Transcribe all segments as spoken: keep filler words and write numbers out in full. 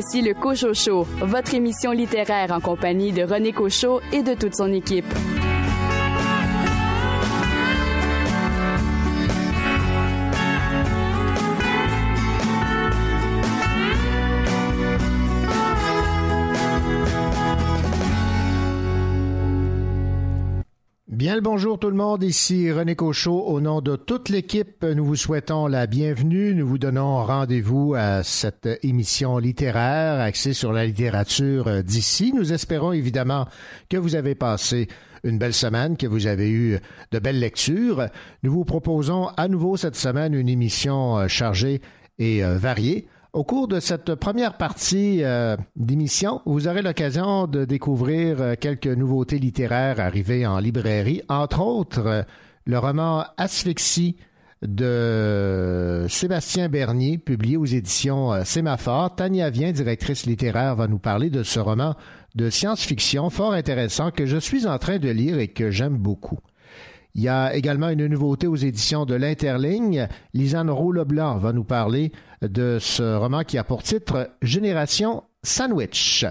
Voici le Cochocho, votre émission littéraire en compagnie de René Cauchon et de toute son équipe. Bien le bonjour tout le monde, ici René Cauchon. Au nom de toute l'équipe, nous vous souhaitons la bienvenue. Nous vous donnons rendez-vous à cette émission littéraire axée sur la littérature d'ici. Nous espérons évidemment que vous avez passé une belle semaine, que vous avez eu de belles lectures. Nous vous proposons à nouveau cette semaine une émission chargée et variée. Au cours de cette première partie euh, d'émission, vous aurez l'occasion de découvrir quelques nouveautés littéraires arrivées en librairie, entre autres euh, le roman Asphyxie de Sébastien Bernier, publié aux éditions euh, Sémaphore. Tania Vien, directrice littéraire, va nous parler de ce roman de science-fiction fort intéressant que je suis en train de lire et que j'aime beaucoup. Il y a également une nouveauté aux éditions de l'Interligne. Lisanne Rouleau-Blanc va nous parler de ce roman qui a pour titre « Génération Sandwich ».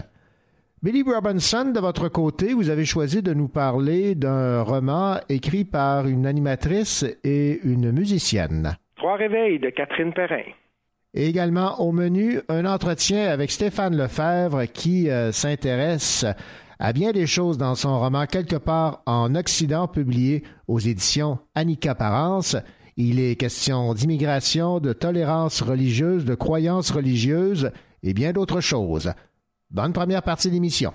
Billy Robinson, de votre côté, vous avez choisi de nous parler d'un roman écrit par une animatrice et une musicienne. « Trois réveils » de Catherine Perrin. Et également au menu, un entretien avec Stéphane Lefebvre qui euh, s'intéresse à bien des choses dans son roman « Quelque part en Occident » publié aux éditions Annika Parence. Il est question d'immigration, de tolérance religieuse, de croyances religieuses et bien d'autres choses. Bonne première partie de l'émission.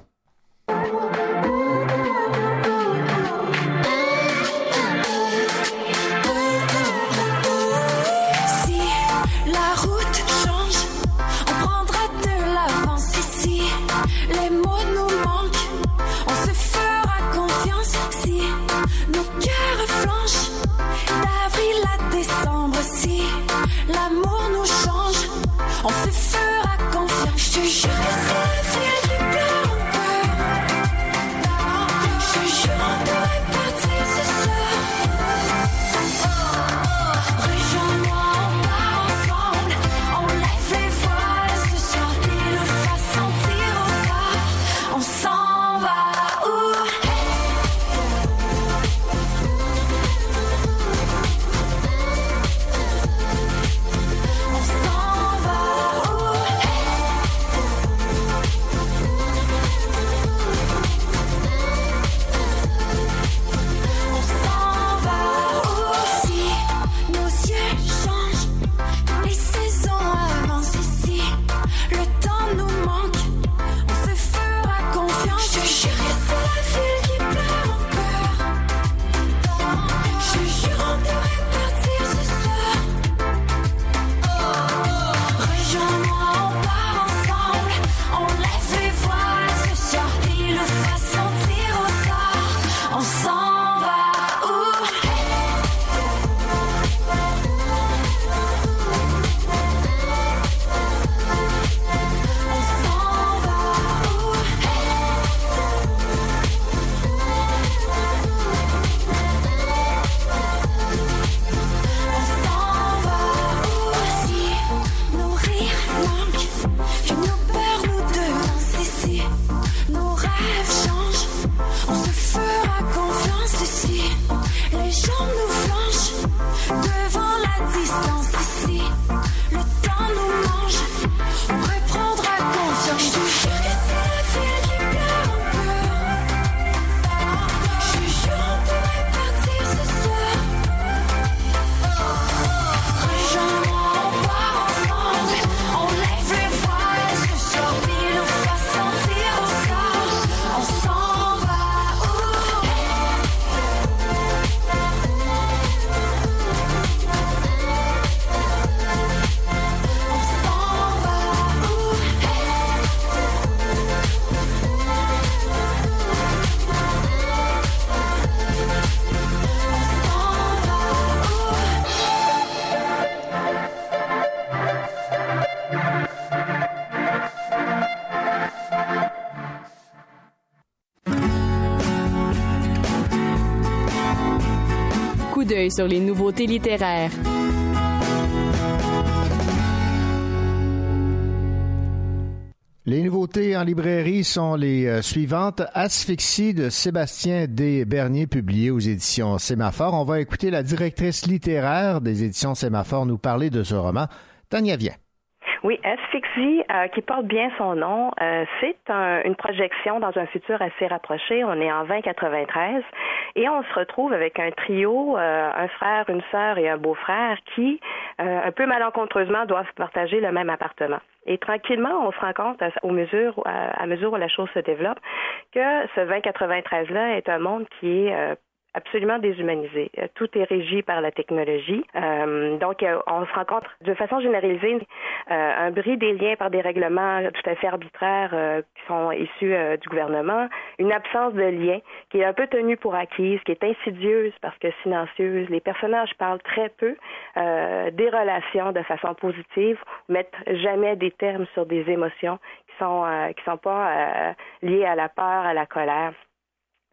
Sur les nouveautés littéraires. Les nouveautés en librairie sont les suivantes. Asphyxie de Sébastien Bernier, publié aux éditions Sémaphore. On va écouter la directrice littéraire des éditions Sémaphore nous parler de ce roman. Tania Vien. Oui, Asphyxie, euh, qui porte bien son nom, euh, c'est un, une projection dans un futur assez rapproché. On est en vingt quatre-vingt-treize et on se retrouve avec un trio, euh, un frère, une sœur et un beau-frère qui, euh, un peu malencontreusement, doivent partager le même appartement. Et tranquillement, on se rend compte, à mesure, à, à mesure où la chose se développe, que ce vingt quatre-vingt-treize-là est un monde qui est... Euh, absolument déshumanisé. Tout est régi par la technologie. Euh, donc, euh, on se rencontre de façon généralisée euh, un bris des liens par des règlements tout à fait arbitraires euh, qui sont issus euh, du gouvernement, une absence de lien qui est un peu tenue pour acquise, qui est insidieuse parce que silencieuse. Les personnages parlent très peu euh, des relations de façon positive, mettent jamais des termes sur des émotions qui sont euh, qui sont pas euh, liées à la peur, à la colère.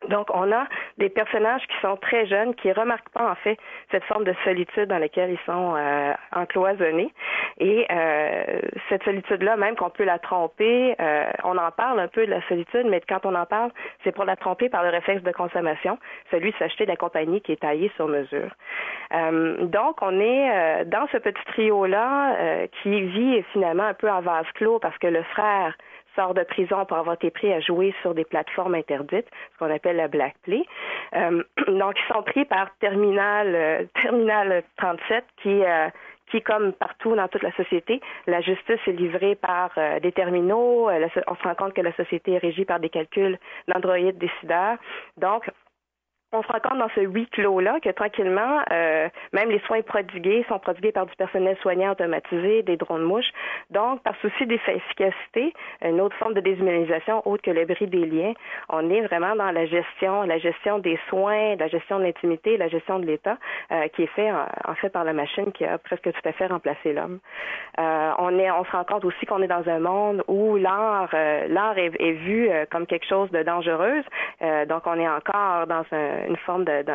Donc, on a des personnages qui sont très jeunes, qui ne remarquent pas, en fait, cette forme de solitude dans laquelle ils sont euh, encloisonnés. Et euh, cette solitude-là, même qu'on peut la tromper, euh, on en parle un peu de la solitude, mais quand on en parle, c'est pour la tromper par le réflexe de consommation, celui de s'acheter de la compagnie qui est taillée sur mesure. Euh, donc, on est euh, dans ce petit trio-là euh, qui vit finalement un peu en vase clos parce que le frère sort de prison pour avoir été pris à jouer sur des plateformes interdites, ce qu'on appelle la Black Play. Euh, donc, ils sont pris par Terminal, euh, Terminal trente-sept qui... Euh, qui, comme partout dans toute la société, la justice est livrée par euh, des terminaux. Euh, la, on se rend compte que la société est régie par des calculs d'androïdes décideurs. Donc, on se rend compte dans ce huis clos-là que, tranquillement, euh, même les soins prodigués sont prodigués par du personnel soignant automatisé, des drones mouches. Donc, par souci d'efficacité, une autre forme de déshumanisation, autre que le bris des liens, on est vraiment dans la gestion, la gestion des soins, la gestion de l'intimité, la gestion de l'État, euh, qui est fait, en, en fait, par la machine qui a presque tout à fait remplacé l'homme. Euh, on est, on se rend compte aussi qu'on est dans un monde où l'art, euh, l'art est, est vu euh, comme quelque chose de dangereux. Euh, donc, on est encore dans un une forme de, de,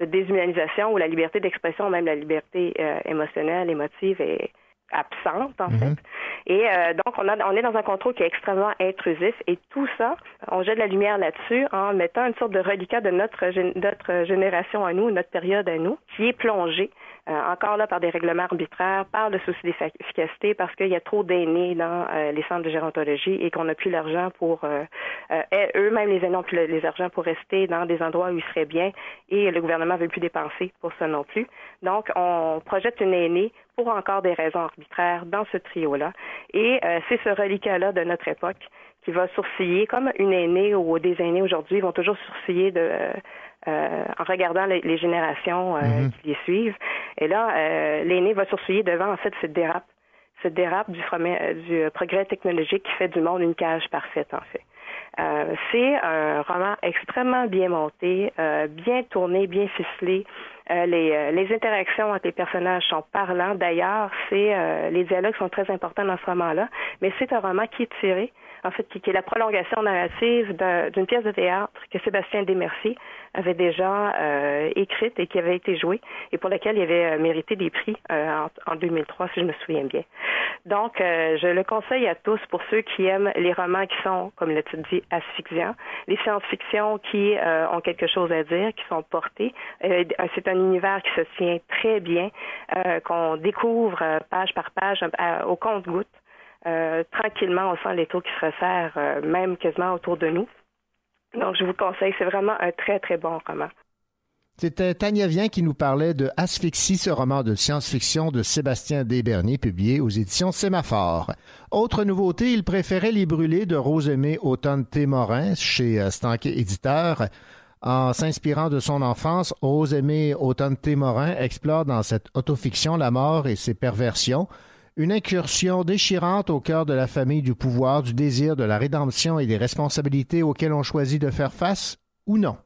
de déshumanisation où la liberté d'expression, même la liberté euh, émotionnelle, émotive est absente, en mm-hmm. fait. Et euh, donc, on, a, on est dans un contrôle qui est extrêmement intrusif. Et tout ça, on jette de la lumière là-dessus en mettant une sorte de reliquat de notre, notre génération à nous, notre période à nous, qui est plongée, euh, encore là, par des règlements arbitraires, par le souci d'efficacité, parce qu'il y a trop d'aînés dans euh, les centres de gérontologie et qu'on n'a plus l'argent pour... Euh, euh, eux-mêmes, les aînés n'ont plus les argent pour rester dans des endroits où ils seraient bien et le gouvernement ne veut plus dépenser pour ça non plus. Donc, on projette une aînée pour encore des raisons arbitraires dans ce trio-là. Et euh, c'est ce reliquat-là de notre époque qui va sourciller, comme une aînée ou des aînés aujourd'hui vont toujours sourciller de, euh, euh, en regardant les, les générations euh, mm-hmm. qui les suivent. Et là, euh, l'aîné va sourciller devant, en fait, cette dérape, cette dérape du, fromais, du progrès technologique qui fait du monde une cage parfaite, en fait. Euh, c'est un roman extrêmement bien monté, euh, bien tourné, bien ficelé. Euh, les, euh, les interactions entre les personnages sont parlantes. D'ailleurs, c'est euh, les dialogues sont très importants dans ce roman-là. Mais c'est un roman qui est tiré, en fait, qui, qui est la prolongation narrative d'un, d'une pièce de théâtre que Sébastien Desmercier avait déjà euh, écrite et qui avait été jouée et pour laquelle il avait mérité des prix euh, en, en deux mille trois, si je me souviens bien. Donc, euh, je le conseille à tous pour ceux qui aiment les romans qui sont, comme le titre dit, asphyxiants, les science-fiction qui euh, ont quelque chose à dire, qui sont portées. Euh, c'est un univers qui se tient très bien, euh, qu'on découvre euh, page par page euh, au compte-gouttes. Euh, tranquillement, on sent les taux qui se resserrent, euh, même quasiment autour de nous. Donc, je vous conseille, c'est vraiment un très, très bon roman. C'était Tania Vien qui nous parlait de Asphyxie, ce roman de science-fiction de Sébastien Desbernier, publié aux éditions Sémaphore. Autre nouveauté, Il préférait les brûler de Rose-Aimée Autante-Morin chez Stanquet Éditeur. En s'inspirant de son enfance, Rose-Aimée Autante-Morin explore dans cette autofiction la mort et ses perversions. Une incursion déchirante au cœur de la famille du pouvoir, du désir, de la rédemption et des responsabilités auxquelles on choisit de faire face ou non.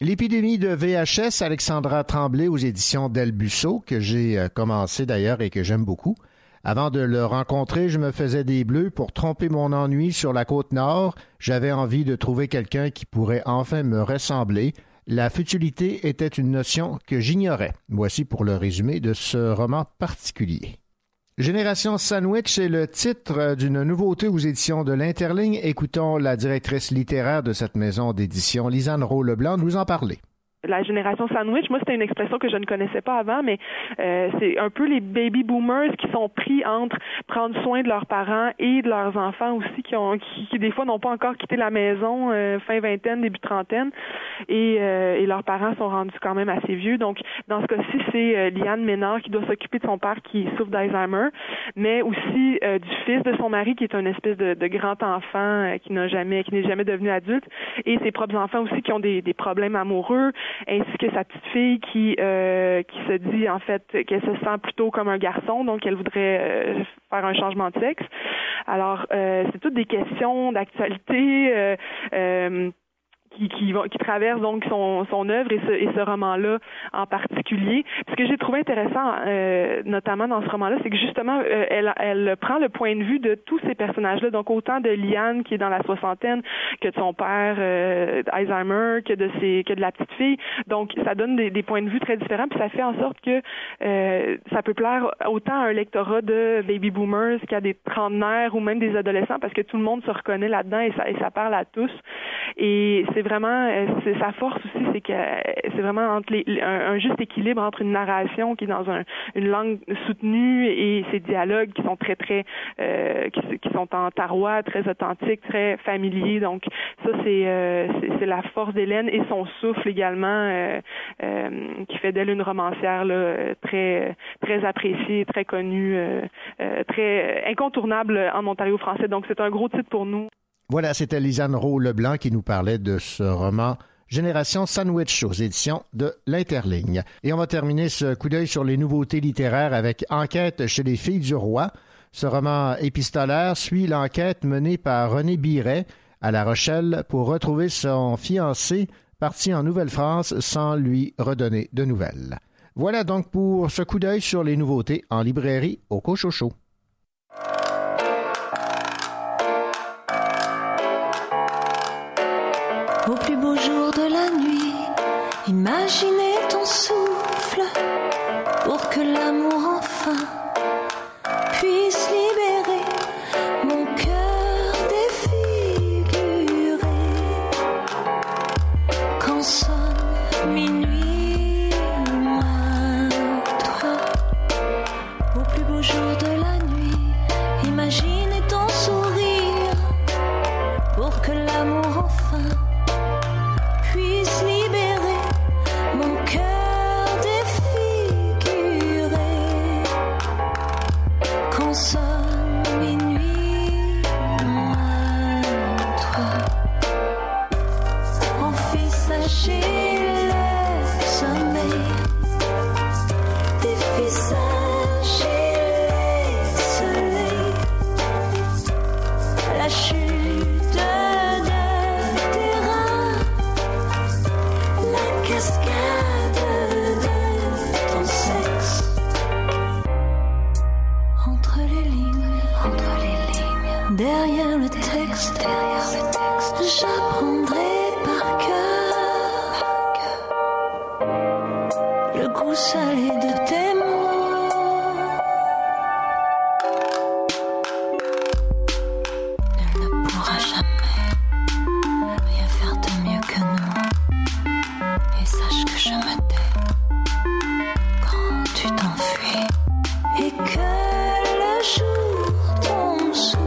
L'épidémie de V H S, Alexandra Tremblay aux éditions d'Elbusso, que j'ai commencé d'ailleurs et que j'aime beaucoup. Avant de le rencontrer, je me faisais des bleus pour tromper mon ennui sur la côte nord. J'avais envie de trouver quelqu'un qui pourrait enfin me ressembler. La futilité était une notion que j'ignorais. Voici pour le résumé de ce roman particulier. Génération Sandwich est le titre d'une nouveauté aux éditions de l'Interligne. Écoutons la directrice littéraire de cette maison d'édition, Lisanne Rouleau-Blanc, nous en parler. La génération sandwich, moi, c'était une expression que je ne connaissais pas avant, mais euh, c'est un peu les baby boomers qui sont pris entre prendre soin de leurs parents et de leurs enfants aussi, qui ont qui, qui des fois n'ont pas encore quitté la maison, euh, fin vingtaine, début trentaine, et, euh, et leurs parents sont rendus quand même assez vieux. Donc, dans ce cas-ci, c'est euh, Liane Ménard qui doit s'occuper de son père qui souffre d'Alzheimer, mais aussi euh, du fils de son mari qui est un espèce de, de grand enfant euh, qui n'a jamais, qui n'est jamais devenu adulte, et ses propres enfants aussi qui ont des, des problèmes amoureux, ainsi que sa petite fille qui euh, qui se dit en fait qu'elle se sent plutôt comme un garçon, donc elle voudrait euh, faire un changement de sexe. Alors euh, c'est toutes des questions d'actualité euh, euh, qui qui, qui traversent donc son son œuvre et ce et ce roman-là en particulier. Ce que j'ai trouvé intéressant euh, notamment dans ce roman-là, c'est que justement euh, elle elle prend le point de vue de tous ces personnages-là, donc autant de Liane qui est dans la soixantaine que de son père euh, Alzheimer, que de ses que de la petite fille. Donc ça donne des des points de vue très différents, puis ça fait en sorte que euh, ça peut plaire autant à un lectorat de baby boomers qu'à des trentenaires ou même des adolescents, parce que tout le monde se reconnaît là-dedans et ça et ça parle à tous. Et c'est C'est vraiment, c'est sa force aussi, c'est que c'est vraiment entre les, un, un juste équilibre entre une narration qui est dans un, une langue soutenue et ses dialogues qui sont très très euh, qui, qui sont en tarois, très authentiques, très familiers. Donc ça c'est euh, c'est, c'est la force d'Hélène et son souffle également euh, euh, qui fait d'elle une romancière là, très très appréciée, très connue, euh, euh, très incontournable en Ontario français. Donc c'est un gros titre pour nous. Voilà, c'était Lisanne Rouleau-Blanc qui nous parlait de ce roman Génération Sandwich aux éditions de l'Interligne. Et on va terminer ce coup d'œil sur les nouveautés littéraires avec Enquête chez les filles du roi. Ce roman épistolaire suit l'enquête menée par René Biret à La Rochelle pour retrouver son fiancé parti en Nouvelle-France sans lui redonner de nouvelles. Voilà donc pour ce coup d'œil sur les nouveautés en librairie au Cochocho. Au plus beau jour de la nuit, imaginez ton souffle pour que l'amour enfin puisse libérer mon cœur défiguré. Quand sonne minuit, moi, toi. Au plus beau jour de la nuit, imaginez ton sourire pour que l'amour enfin puisse libérer mon cœur défiguré. Quand sonne minuit, moi, toi. On fait sacher le sommeil, des visages et le soleil, la chute. Derrière le texte, derrière le texte, j'apprendrai par cœur le goût salé de tes mots. Elle ne pourra jamais rien faire de mieux que nous. Et sache que je me tais quand tu t'enfuis et que le jour tombe sous.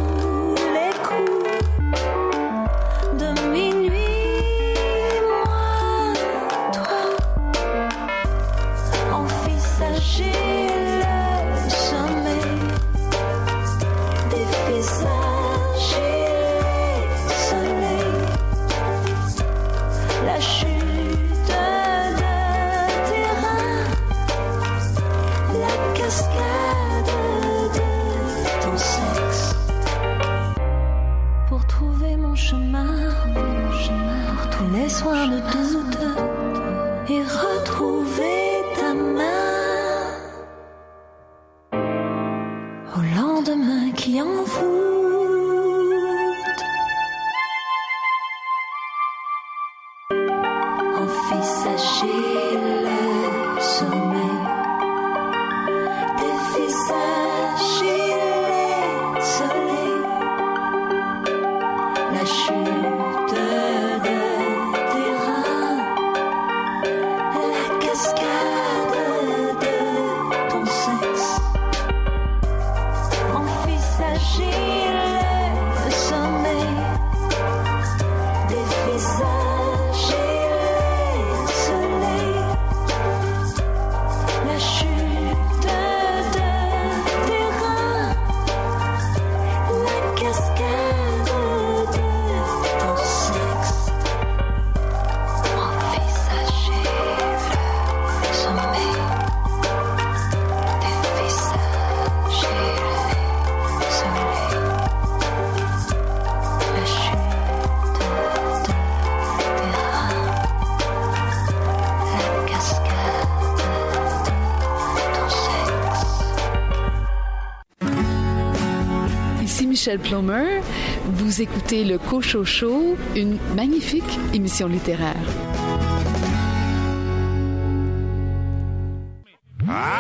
Soin de doute et retrouver ta main au lendemain qui envoûte. On fait sacher le sommeil des visages. Michel Plomer. Vous écoutez le Cochocho, une magnifique émission littéraire. Ah!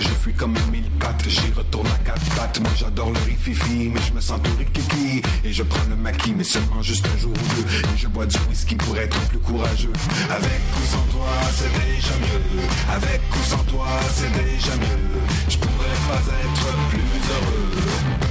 Je fuis comme une mille pattes, j'y retourne à quatre pattes. Moi j'adore le rififi, mais je me sens tout rikiki. Et je prends le maquis, mais seulement juste un jour ou deux. Et je bois du whisky pour être plus courageux. Avec ou sans toi, c'est déjà mieux. Avec ou sans toi, c'est déjà mieux. Je pourrais pas être plus heureux.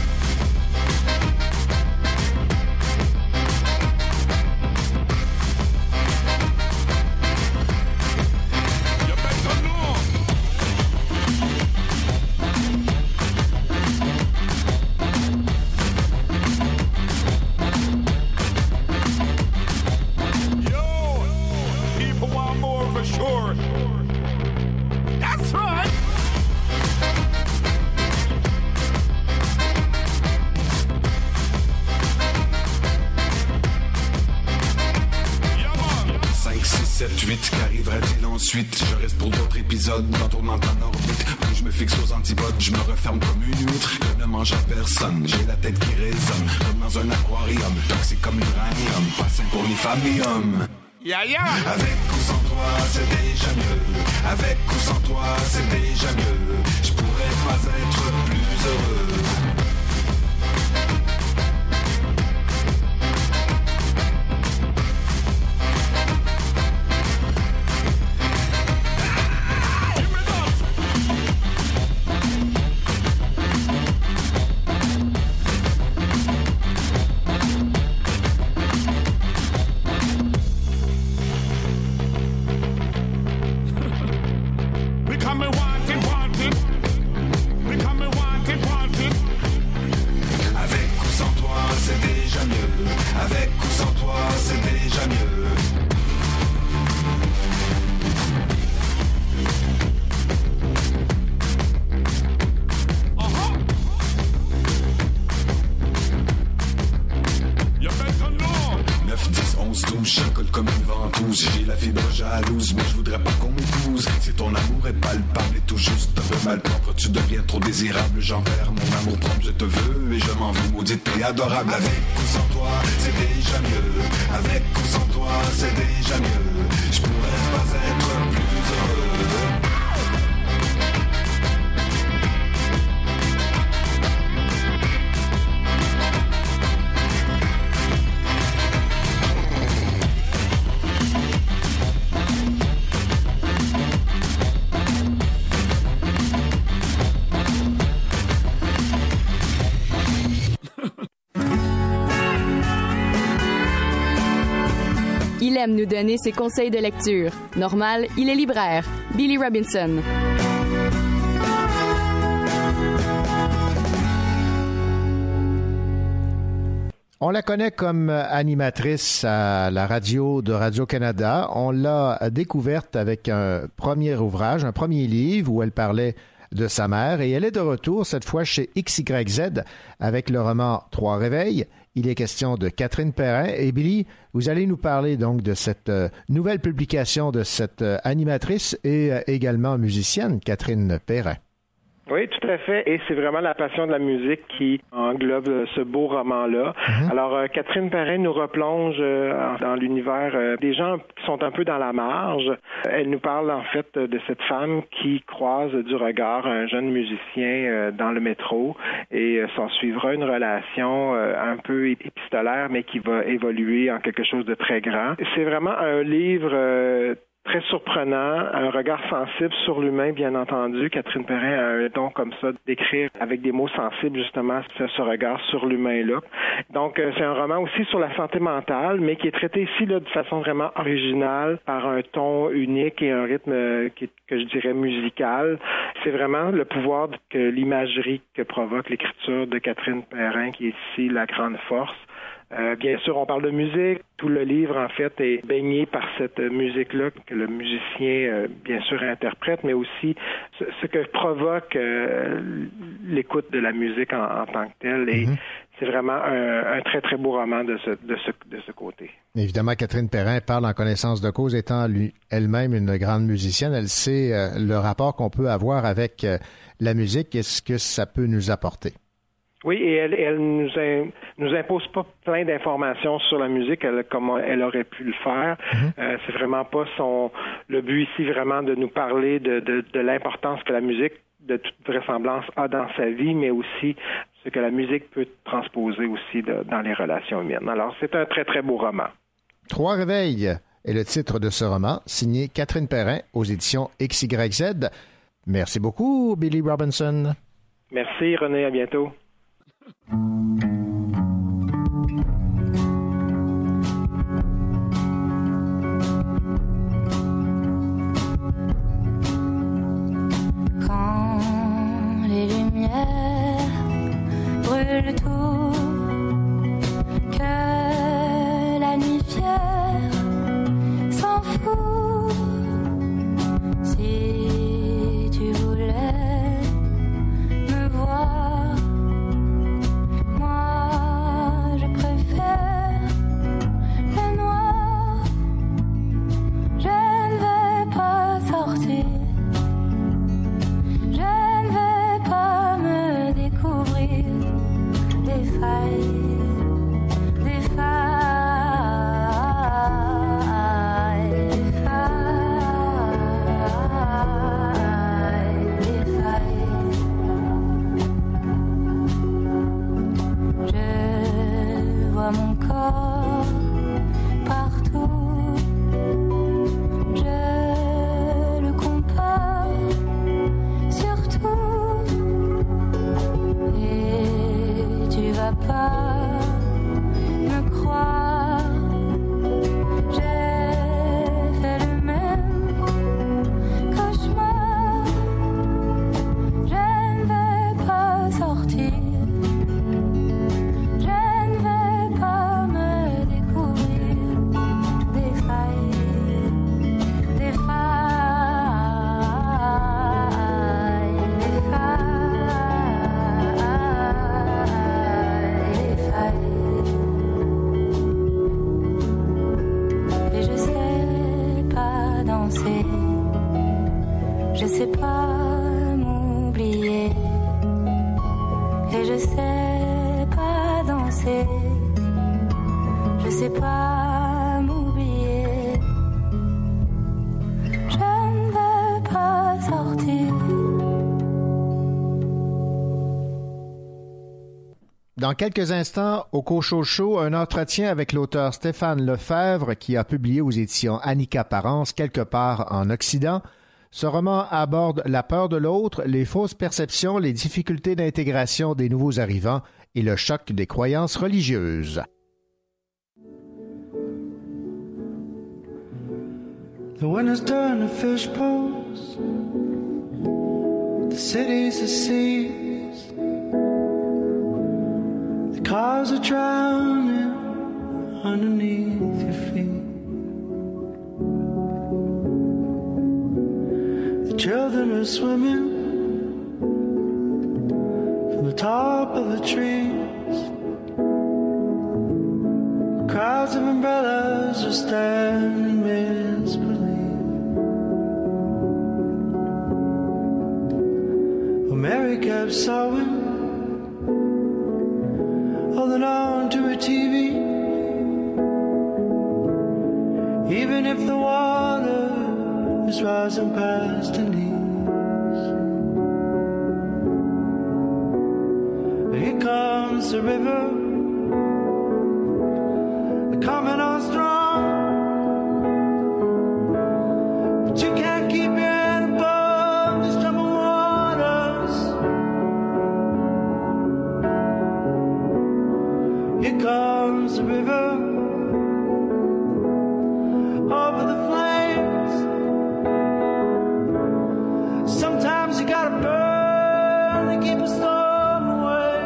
Je reste pour d'autres épisodes dans tournant en orbite. Où je me fixe aux antipodes, je me referme comme une outre. Je ne mange à personne, j'ai la tête qui résonne. Comme dans un aquarium, toxique comme l'uranium. Pas sain pour les familles hommes. Yeah, yeah. Avec ou sans toi, c'est déjà mieux. Avec ou sans toi, c'est déjà mieux. Je pourrais pas être plus heureux. Adorable. Avec ou sans toi, c'est déjà mieux. Avec ou sans toi, c'est déjà mieux. Je pourrais pas être plus heureux. Il aime nous donner ses conseils de lecture. Normal, il est libraire. Billy Robinson. On la connaît comme animatrice à la radio de Radio-Canada. On l'a découverte avec un premier ouvrage, un premier livre où elle parlait de sa mère. Et elle est de retour, cette fois chez X Y Z, avec le roman « Trois réveils ». Il est question de Catherine Perrin. Et Billy, vous allez nous parler donc de cette nouvelle publication de cette animatrice et également musicienne, Catherine Perrin. Oui, tout à fait. Et c'est vraiment la passion de la musique qui englobe ce beau roman-là. Mm-hmm. Alors, Catherine Perrin nous replonge dans l'univers des gens qui sont un peu dans la marge. Elle nous parle, en fait, de cette femme qui croise du regard un jeune musicien dans le métro et s'en suivra une relation un peu épistolaire, mais qui va évoluer en quelque chose de très grand. C'est vraiment un livre très surprenant, un regard sensible sur l'humain, bien entendu. Catherine Perrin a un don comme ça d'écrire avec des mots sensibles, justement, ce regard sur l'humain-là. Donc, c'est un roman aussi sur la santé mentale, mais qui est traité ici là de façon vraiment originale, par un ton unique et un rythme qui est, que je dirais, musical. C'est vraiment le pouvoir que l'imagerie que provoque l'écriture de Catherine Perrin, qui est ici la grande force. Euh, bien sûr, on parle de musique. Tout le livre, en fait, est baigné par cette musique-là que le musicien, euh, bien sûr, interprète, mais aussi ce, ce que provoque euh, l'écoute de la musique en, en tant que telle. Et mm-hmm. c'est vraiment un, un très, très beau roman de ce, de ce, de ce côté. Évidemment, Catherine Perrin parle en connaissance de cause, étant lui, elle-même une grande musicienne. Elle sait euh, le rapport qu'on peut avoir avec euh, la musique et ce que ça peut nous apporter. Oui, et elle, elle nous, in, nous impose pas plein d'informations sur la musique, elle, comme elle aurait pu le faire. Mm-hmm. Euh, c'est vraiment pas son le but ici, vraiment de nous parler de, de, de l'importance que la musique, de toute vraisemblance, a dans sa vie, mais aussi ce que la musique peut transposer aussi de, dans les relations humaines. Alors, c'est un très, très beau roman. Trois réveils est le titre de ce roman, signé Catherine Perrin aux éditions X Y Z. Merci beaucoup, Billy Robinson. Merci, René. À bientôt. Quand les lumières brûlent tout, que la nuit fière s'en fout. Si tu voulais me voir, dans quelques instants, au Cochocho, un entretien avec l'auteur Stéphane Lefebvre qui a publié aux éditions Annika Parence, quelque part en Occident. Ce roman aborde la peur de l'autre, les fausses perceptions, les difficultés d'intégration des nouveaux arrivants et le choc des croyances religieuses. The winter's done a fish pose. The city's a sea. Cars are drowning underneath your feet. The children are swimming from the top of the trees. Crowds of umbrellas are standing in misbelief. Oh, Mary kept sewing, holding on to a T V, even if the water is rising past her knees. Here comes the river, coming on strong, but you can't keep your head above this troubled waters. Here comes the river, over the flames. Sometimes you gotta burn to keep a storm away.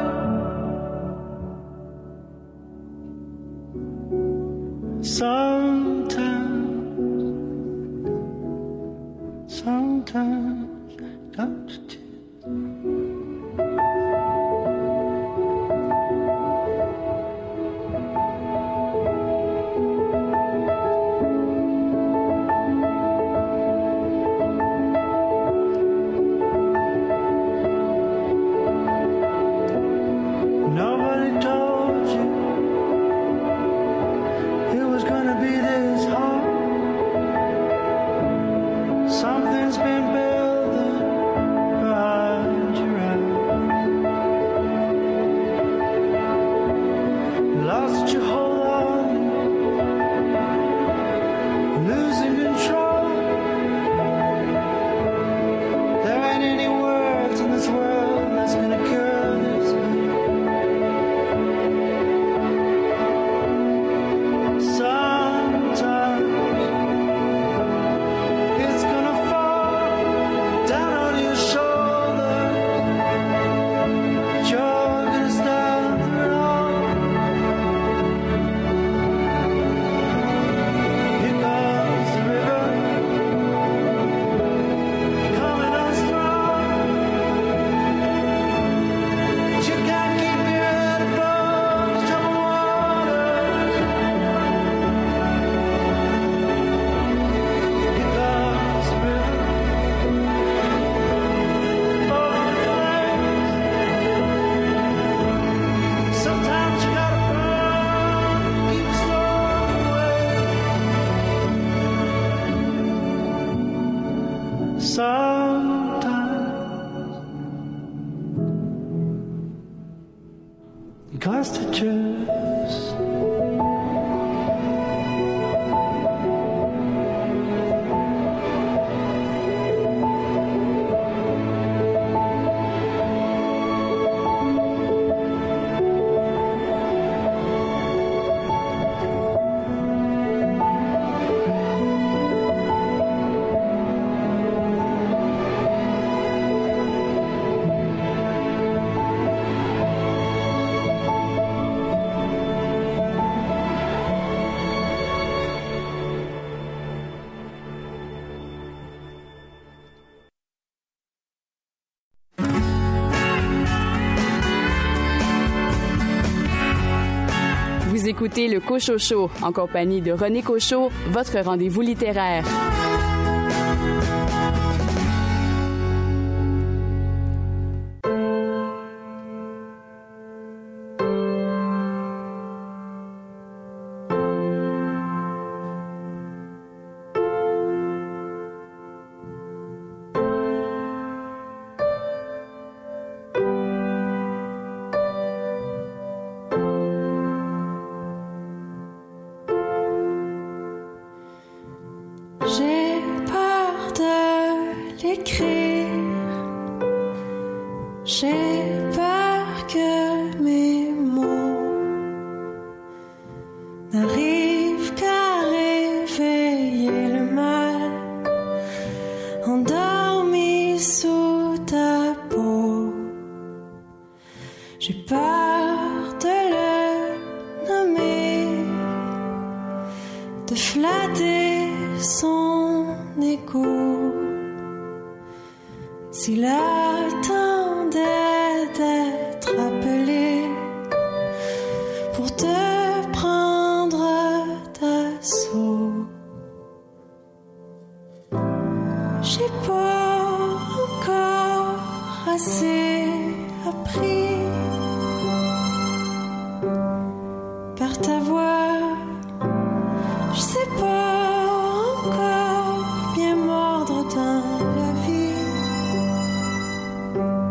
Costages. Écoutez le Cochocho en compagnie de René Cauchon, votre rendez-vous littéraire. Bien mordre dans la vie.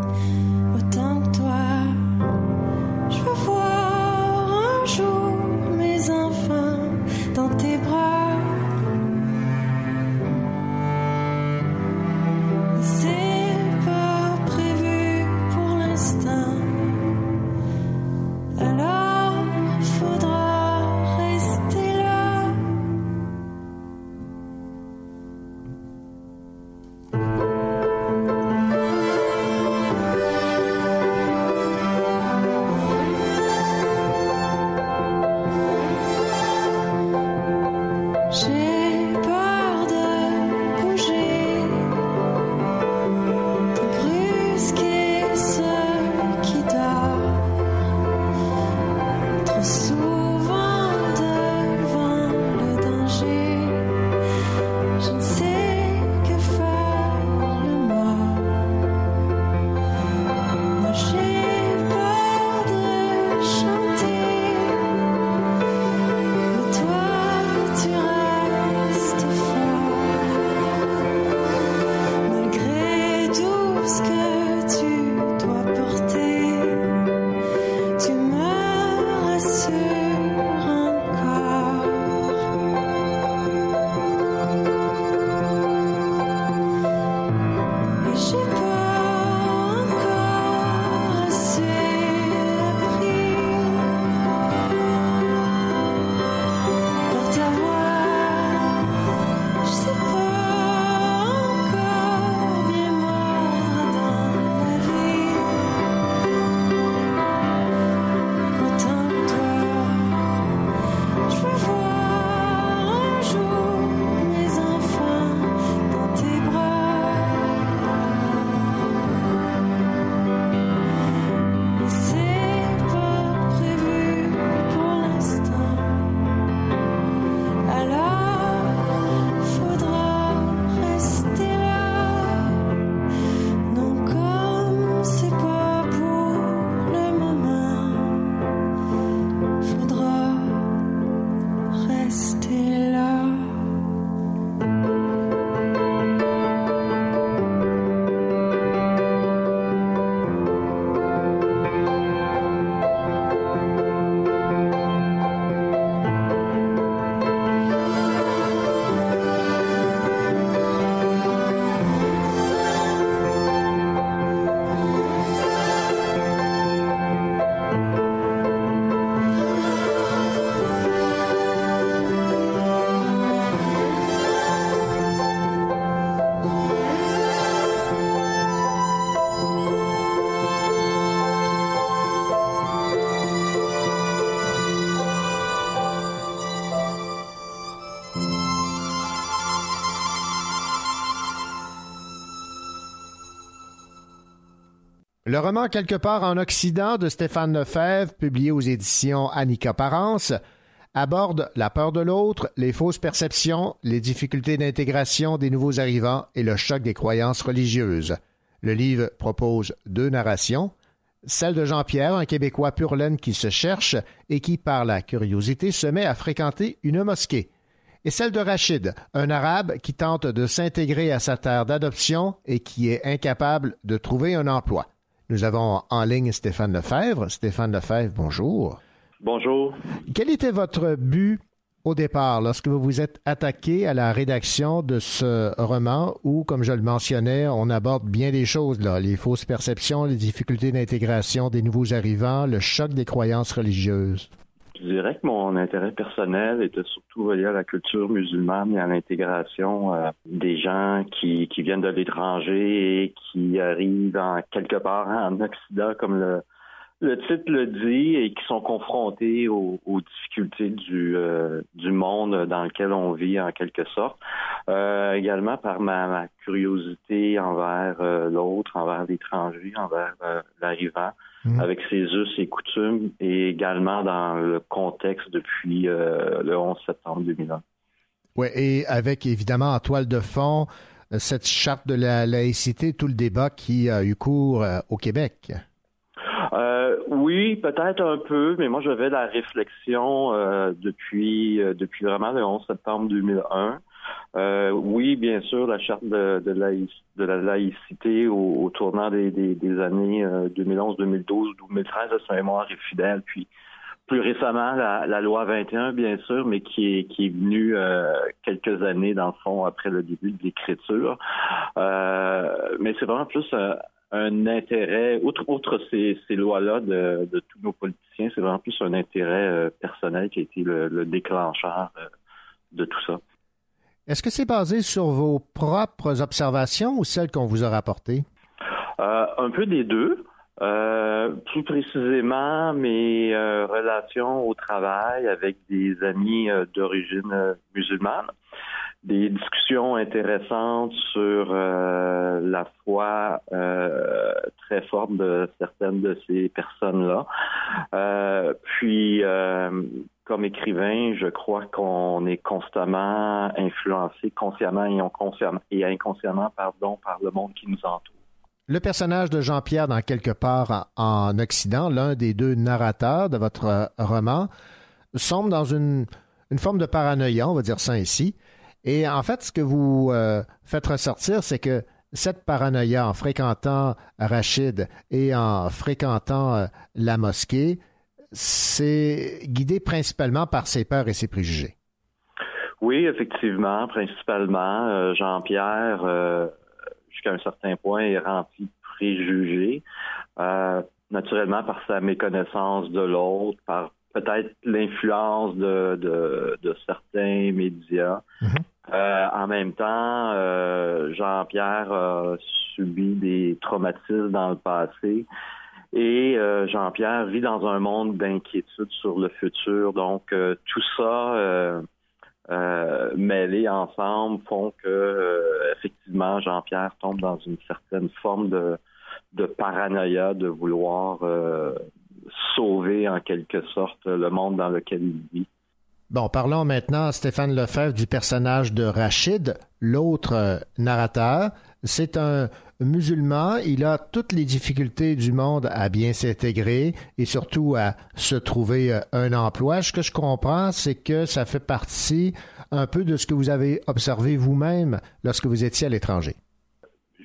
Le roman Quelque part en Occident de Stéphane Lefebvre, publié aux éditions Annika Parence, aborde la peur de l'autre, les fausses perceptions, les difficultés d'intégration des nouveaux arrivants et le choc des croyances religieuses. Le livre propose deux narrations, celle de Jean-Pierre, un Québécois pur laine qui se cherche et qui, par la curiosité, se met à fréquenter une mosquée, et celle de Rachid, un Arabe qui tente de s'intégrer à sa terre d'adoption et qui est incapable de trouver un emploi. Nous avons en ligne Stéphane Lefebvre. Stéphane Lefebvre, bonjour. Bonjour. Quel était votre but au départ lorsque vous vous êtes attaqué à la rédaction de ce roman où, comme je le mentionnais, on aborde bien des choses, là, les fausses perceptions, les difficultés d'intégration des nouveaux arrivants, le choc des croyances religieuses? Je dirais que mon intérêt personnel était surtout lié à la culture musulmane et à l'intégration euh, des gens qui, qui viennent de l'étranger et qui arrivent en, quelque part en Occident, comme le Le titre le dit, et qui sont confrontés aux, aux difficultés du, euh, du monde dans lequel on vit, en quelque sorte. Euh, également par ma, ma curiosité envers euh, l'autre, envers l'étranger, envers euh, l'arrivant, mmh. avec ses us et coutumes, et également dans le contexte depuis euh, le onze septembre deux mille un. Oui, et avec évidemment en toile de fond cette charte de la laïcité, tout le débat qui a eu cours euh, au Québec. Euh, oui, peut-être un peu, mais moi j'avais la réflexion euh, depuis euh, depuis vraiment le onze septembre deux mille un. Euh, oui, bien sûr, la charte de, de, laïc, de la laïcité au, au tournant des, des, des années euh, deux mille onze, deux mille douze, deux mille treize, à sa mémoire est fidèle. Puis plus récemment, la, la loi vingt et un, bien sûr, mais qui est qui est venue euh, quelques années dans le fond après le début de l'écriture. Euh, mais c'est vraiment plus euh, un intérêt, outre, outre ces, ces lois-là de, de tous nos politiciens, c'est vraiment plus un intérêt euh, personnel qui a été le, le déclencheur euh, de tout ça. Est-ce que c'est basé sur vos propres observations ou celles qu'on vous a rapportées? Euh, un peu des deux. Euh, plus précisément, mes euh, relations au travail avec des amis euh, d'origine euh, musulmane. Des discussions intéressantes sur euh, la foi euh, très forte de certaines de ces personnes-là. Euh, puis, euh, comme écrivain, je crois qu'on est constamment influencé, consciemment et inconsciemment, et inconsciemment pardon, par le monde qui nous entoure. Le personnage de Jean-Pierre, dans Quelque part en Occident, l'un des deux narrateurs de votre roman, sombre dans une, une forme de paranoïa, on va dire ça ainsi. Et en fait, ce que vous euh, faites ressortir, c'est que cette paranoïa, en fréquentant Rachid et en fréquentant euh, la mosquée, c'est guidé principalement par ses peurs et ses préjugés. Oui, effectivement, principalement. Euh, Jean-Pierre, euh, jusqu'à un certain point, est rempli de préjugés, euh, naturellement par sa méconnaissance de l'autre, par peut-être l'influence de, de, de certains médias. Mmh. Euh, en même temps, euh, Jean-Pierre a subi des traumatismes dans le passé et euh, Jean-Pierre vit dans un monde d'inquiétude sur le futur. Donc, euh, tout ça euh, euh, mêlé ensemble font que, euh, effectivement, Jean-Pierre tombe dans une certaine forme de, de paranoïa, de vouloir... Euh, sauver en quelque sorte le monde dans lequel il vit. Bon, parlons maintenant, Stéphane Lefebvre, du personnage de Rachid, l'autre narrateur. C'est un musulman, il a toutes les difficultés du monde à bien s'intégrer et surtout à se trouver un emploi. Ce que je comprends, c'est que ça fait partie un peu de ce que vous avez observé vous-même lorsque vous étiez à l'étranger.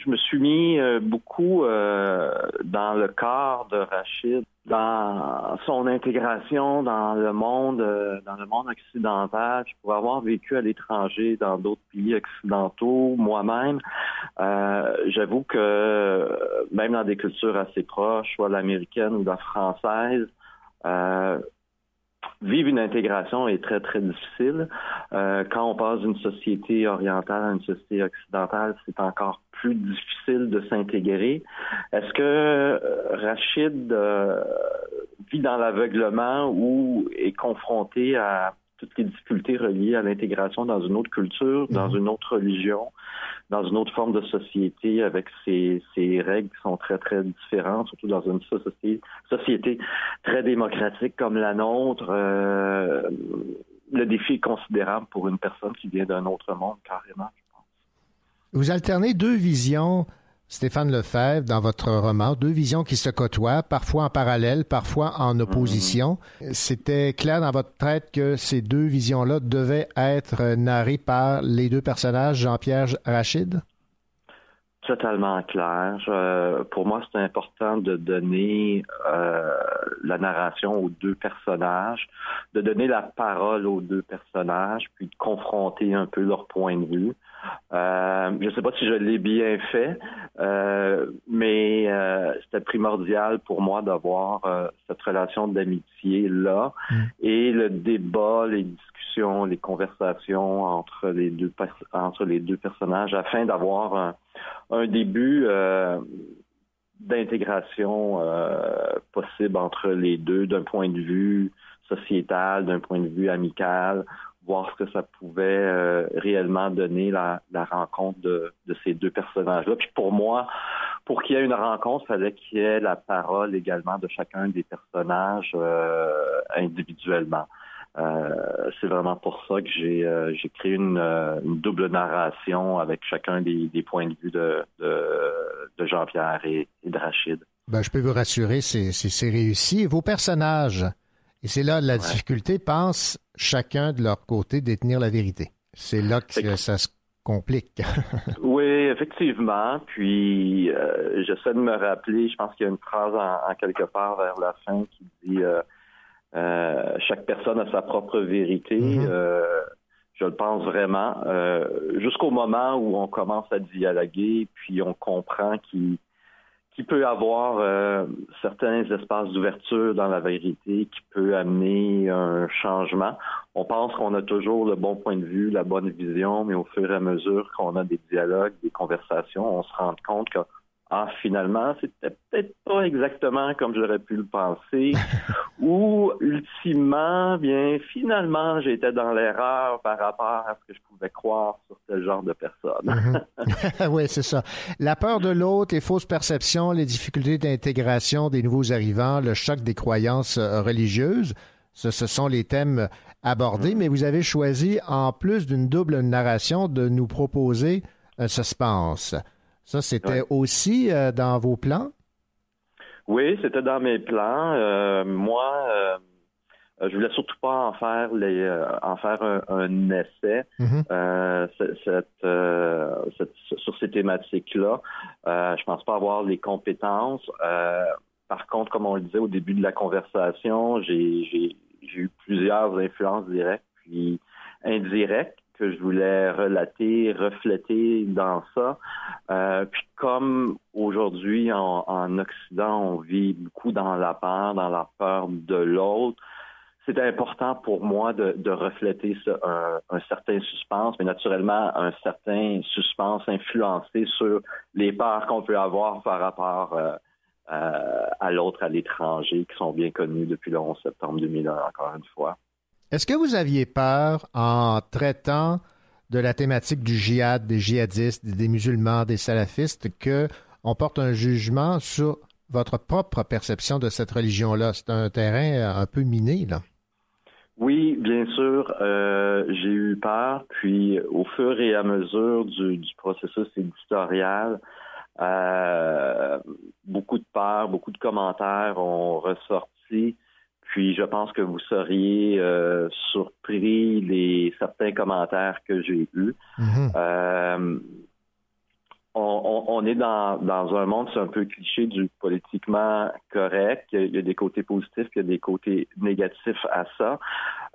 Je me suis mis beaucoup euh, dans le corps de Rachid, dans son intégration dans le monde, euh, dans le monde occidental. Je pourrais avoir vécu à l'étranger, dans d'autres pays occidentaux, moi-même. Euh, j'avoue que même dans des cultures assez proches, soit l'américaine ou la française, euh, vivre une intégration est très, très difficile. Euh, quand on passe d'une société orientale à une société occidentale, c'est encore plus difficile de s'intégrer. Est-ce que Rachid euh, vit dans l'aveuglement ou est confronté à toutes les difficultés reliées à l'intégration dans une autre culture, dans mmh. une autre religion, dans une autre forme de société avec ses, ses règles qui sont très, très différentes, surtout dans une société, société très démocratique comme la nôtre. Euh, le défi est considérable pour une personne qui vient d'un autre monde, carrément, je pense. Vous alternez deux visions, Stéphane Lefebvre, dans votre roman, deux visions qui se côtoient, parfois en parallèle, parfois en opposition. Mmh. C'était clair dans votre tête que ces deux visions-là devaient être narrées par les deux personnages, Jean-Pierre Rachid? Totalement clair. Je, pour moi, c'est important de donner euh, la narration aux deux personnages, de donner la parole aux deux personnages, puis de confronter un peu leur point de vue. Euh, je ne sais pas si je l'ai bien fait, euh, mais euh, c'était primordial pour moi d'avoir euh, cette relation d'amitié-là mmh. et le débat, les discussions, les conversations entre les deux, entre les deux personnages afin d'avoir un, un début euh, d'intégration euh, possible entre les deux d'un point de vue sociétal, d'un point de vue amical, voir ce que ça pouvait euh, réellement donner la, la rencontre de, de ces deux personnages-là. Puis pour moi, pour qu'il y ait une rencontre, il fallait qu'il y ait la parole également de chacun des personnages euh, individuellement. Euh, c'est vraiment pour ça que j'ai, euh, j'ai créé une, une double narration avec chacun des, des points de vue de, de, de Jean-Pierre et, et de Rachid. Ben, je peux vous rassurer, c'est, c'est, c'est réussi. Et vos personnages, et c'est là la ouais. difficulté, pensent chacun de leur côté détenir la vérité. C'est là que Exactement. ça se complique. Oui, effectivement. Puis, euh, j'essaie de me rappeler, je pense qu'il y a une phrase en, en quelque part vers la fin qui dit euh, euh, chaque personne a sa propre vérité. Mm-hmm. Euh, je le pense vraiment. Euh, jusqu'au moment où on commence à dialoguer, puis on comprend qu'il qui peut avoir euh, certains espaces d'ouverture dans la vérité, qui peut amener un changement. On pense qu'on a toujours le bon point de vue, la bonne vision, mais au fur et à mesure qu'on a des dialogues, des conversations, on se rend compte que ah, finalement, c'était peut-être pas exactement comme j'aurais pu le penser. Ou, ultimement, bien, finalement, j'étais dans l'erreur par rapport à ce que je pouvais croire sur ce genre de personne. Mm-hmm. Oui, c'est ça. La peur de l'autre, les fausses perceptions, les difficultés d'intégration des nouveaux arrivants, le choc des croyances religieuses, ce, ce sont les thèmes abordés, mm-hmm. mais vous avez choisi, en plus d'une double narration, de nous proposer un suspense. Ça, c'était ouais. aussi euh, dans vos plans? Oui, c'était dans mes plans. Euh, moi, euh, je voulais surtout pas en faire les, euh, en faire un, un essai mm-hmm. euh, cette, cette, euh, cette, sur ces thématiques-là. Euh, je pense pas avoir les compétences. Euh, par contre, comme on le disait au début de la conversation, j'ai, j'ai, j'ai eu plusieurs influences directes puis indirectes que je voulais relater, refléter dans ça. Euh, puis comme aujourd'hui, en, en Occident, on vit beaucoup dans la peur, dans la peur de l'autre, c'est important pour moi de, de refléter ce, un, un certain suspense, mais naturellement un certain suspense influencé sur les peurs qu'on peut avoir par rapport euh, euh, à l'autre, à l'étranger, qui sont bien connues depuis le onze septembre deux mille un, encore une fois. Est-ce que vous aviez peur en traitant de la thématique du djihad, des djihadistes, des musulmans, des salafistes, qu'on porte un jugement sur votre propre perception de cette religion-là? C'est un terrain un peu miné, là. Oui, bien sûr, euh, j'ai eu peur. Puis, au fur et à mesure du, du processus éditorial, euh, beaucoup de peur, beaucoup de commentaires ont ressorti. Puis je pense que vous seriez euh, surpris des certains commentaires que j'ai eus. Mm-hmm. Euh, on, on, on est dans, dans un monde, c'est un peu cliché du politiquement correct. Il y a des côtés positifs, il y a des côtés négatifs à ça.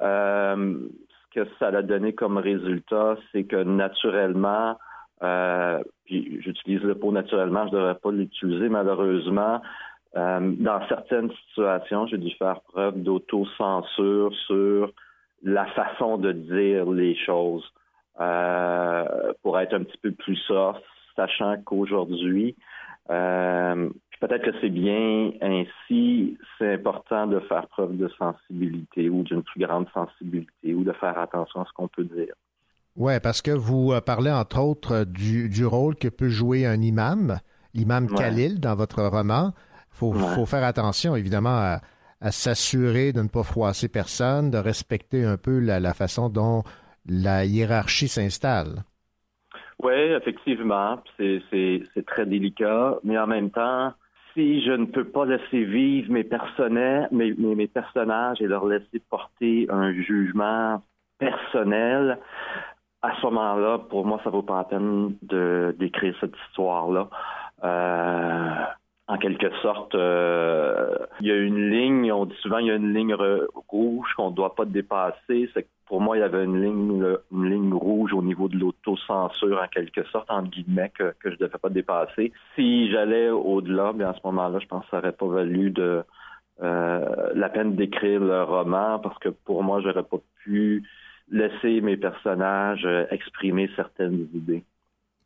Euh, ce que ça a donné comme résultat, c'est que naturellement, euh, puis j'utilise le pot naturellement, je ne devrais pas l'utiliser malheureusement. Euh, dans certaines situations, j'ai dû faire preuve d'autocensure sur la façon de dire les choses euh, pour être un petit peu plus soft, sachant qu'aujourd'hui, euh, peut-être que c'est bien ainsi, c'est important de faire preuve de sensibilité ou d'une plus grande sensibilité ou de faire attention à ce qu'on peut dire. Oui, parce que vous parlez entre autres du, du rôle que peut jouer un imam, l'imam ouais. Khalil dans votre roman. Il faut, ouais. faut faire attention évidemment à, à s'assurer de ne pas froisser personne, de respecter un peu la, la façon dont la hiérarchie s'installe. Oui, effectivement, c'est, c'est, c'est très délicat, mais en même temps, si je ne peux pas laisser vivre mes, personnels, mes, mes, mes personnages et leur laisser porter un jugement personnel, à ce moment-là, pour moi, ça vaut pas la peine de, d'écrire cette histoire-là. Euh, en quelque sorte, euh, il y a une ligne, on dit souvent il y a une ligne rouge qu'on ne doit pas dépasser, c'est que pour moi, il y avait une ligne, une ligne rouge au niveau de l'autocensure, en quelque sorte, entre guillemets, que, que je ne devais pas dépasser. Si j'allais au-delà, bien à ce moment-là, je pense que ça n'aurait pas valu de euh, la peine d'écrire le roman, parce que pour moi, j'aurais pas pu laisser mes personnages exprimer certaines idées.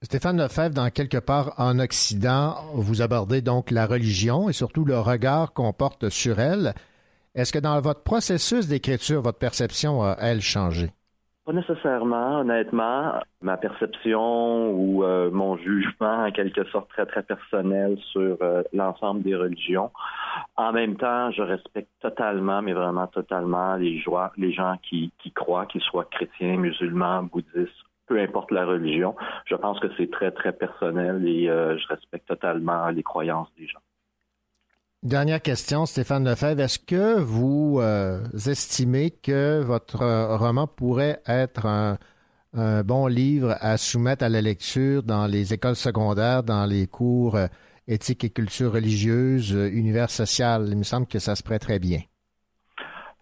Stéphane Lefebvre, dans Quelque part en Occident, vous abordez donc la religion et surtout le regard qu'on porte sur elle. Est-ce que dans votre processus d'écriture, votre perception a-t-elle changé? Pas nécessairement, honnêtement. Ma perception ou euh, mon jugement, en quelque sorte, très, très personnel sur euh, l'ensemble des religions. En même temps, je respecte totalement, mais vraiment totalement, les, joies, les gens qui, qui croient, qu'ils soient chrétiens, musulmans, bouddhistes, peu importe la religion. Je pense que c'est très, très personnel et euh, je respecte totalement les croyances des gens. Dernière question, Stéphane Lefebvre. Est-ce que vous euh, estimez que votre euh, roman pourrait être un, un bon livre à soumettre à la lecture dans les écoles secondaires, dans les cours euh, éthique et culture religieuse, euh, univers social? Il me semble que ça se prêterait bien.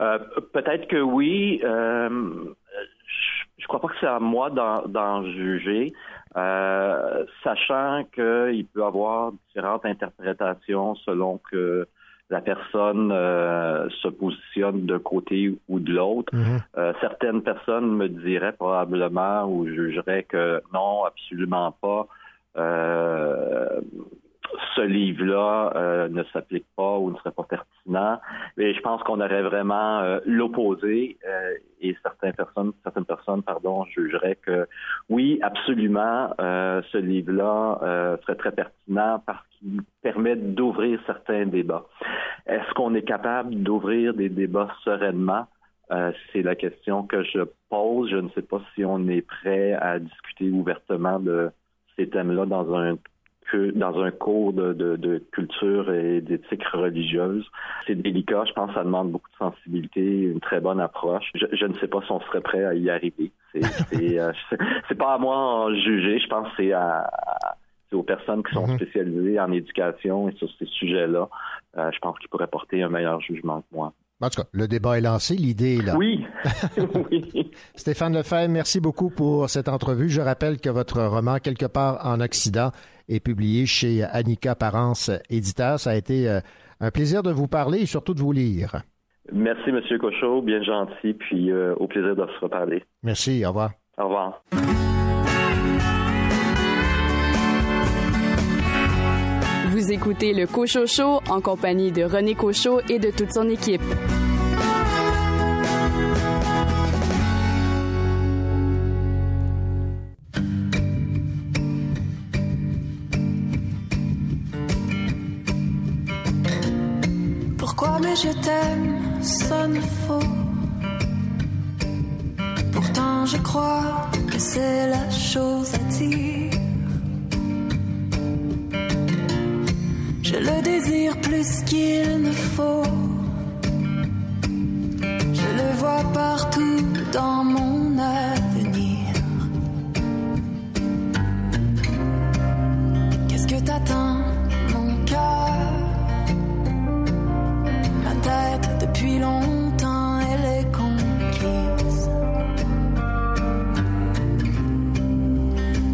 Euh, peut-être que oui. Euh, je ne crois pas que c'est à moi d'en, d'en juger. Euh, sachant qu'il peut avoir différentes interprétations selon que la personne euh, se positionne d'un côté ou de l'autre. Mm-hmm. Euh, certaines personnes me diraient probablement ou jugeraient que non, absolument pas, euh, ce livre-là euh, ne s'applique pas ou ne serait pas pertinent. Et je pense qu'on aurait vraiment euh, l'opposé euh, et certaines personnes, certaines personnes, pardon, jugeraient que oui, absolument, euh, ce livre-là euh, serait très pertinent parce qu'il permet d'ouvrir certains débats. Est-ce qu'on est capable d'ouvrir des débats sereinement? Euh, c'est la question que je pose. Je ne sais pas si on est prêt à discuter ouvertement de ces thèmes-là dans un Que dans un cours de, de, de culture et d'éthique religieuse. C'est délicat, je pense que ça demande beaucoup de sensibilité, une très bonne approche. Je, je ne sais pas si on serait prêt à y arriver. C'est, c'est, euh, c'est, c'est pas à moi en juger, je pense que c'est, à, à, c'est aux personnes qui sont mm-hmm. spécialisées en éducation et sur ces sujets-là. Euh, je pense qu'ils pourraient porter un meilleur jugement que moi. En tout cas, le débat est lancé, l'idée est là. Oui. oui. Stéphane Lefebvre, merci beaucoup pour cette entrevue. Je rappelle que votre roman « Quelque part en Occident » est publié chez Annika Parence, éditeur. Ça a été un plaisir de vous parler et surtout de vous lire. Merci, M. Cochocho, bien gentil, puis euh, au plaisir de se reparler. Merci, au revoir. Au revoir. Vous écoutez le Cochocho en compagnie de René Cauchon et de toute son équipe. Pourquoi mais je t'aime, sonne faux. Pourtant je crois que c'est la chose à dire. Je le désire plus qu'il ne faut. Je le vois partout dans mon avenir. Qu'est-ce que t'attends, mon cœur? Ma tête, depuis longtemps, elle est conquise.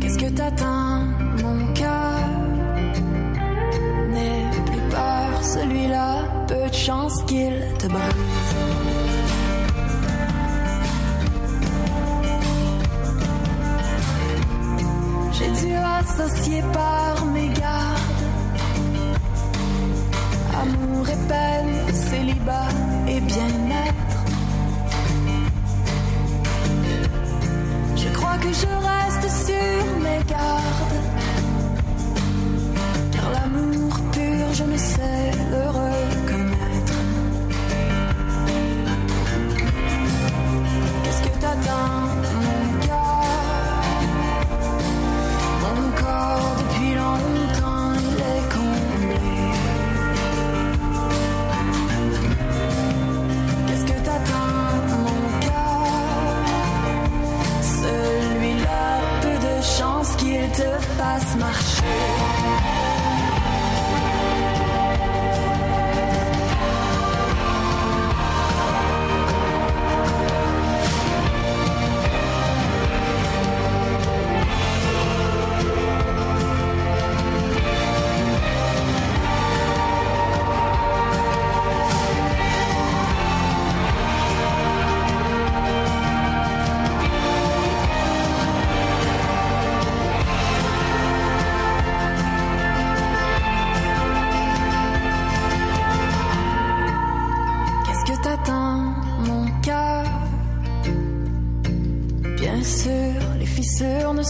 Qu'est-ce que t'attends, mon cœur? Celui-là, peu de chance qu'il te brise. J'ai dû associer par mes gardes amour et peine, célibat et bien-être. Je crois que je reste sur mes gardes, car l'amour pur, je ne sais le reconnaître. Qu'est-ce que t'atteins, mon cœur? Mon corps, depuis longtemps, il est comblé. Qu'est-ce que t'atteins, mon cœur? Celui-là, peu de chance qu'il te fasse marcher.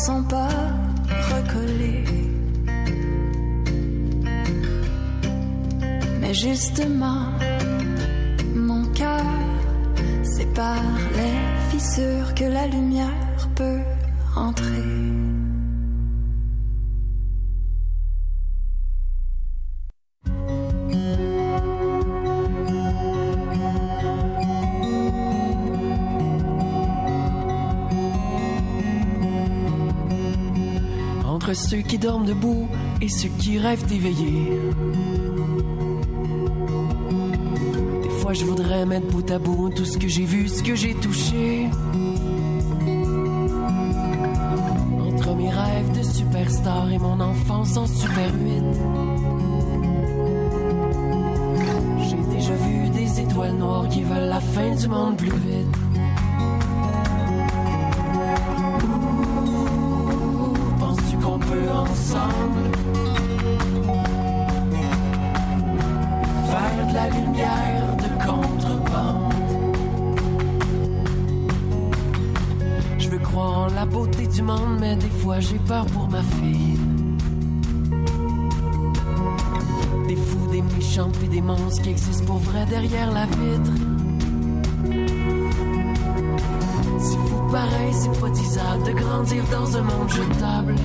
Sont pas recollés, mais justement mon cœur, c'est par les fissures que la lumière peut entrer. Ceux qui dorment debout et ceux qui rêvent d'éveiller. Des fois je voudrais mettre bout à bout tout ce que j'ai vu, ce que j'ai touché. Entre mes rêves de superstar et mon enfance en Super huit, j'ai déjà vu des étoiles noires qui veulent la fin du monde plus vite. Ensemble, faire de la lumière de contrebande. Je veux croire en la beauté du monde, mais des fois j'ai peur pour ma fille. Des fous, des méchants et des monstres qui existent pour vrai derrière la vitre. C'est fou pareil, c'est pas disable de grandir dans un monde jetable.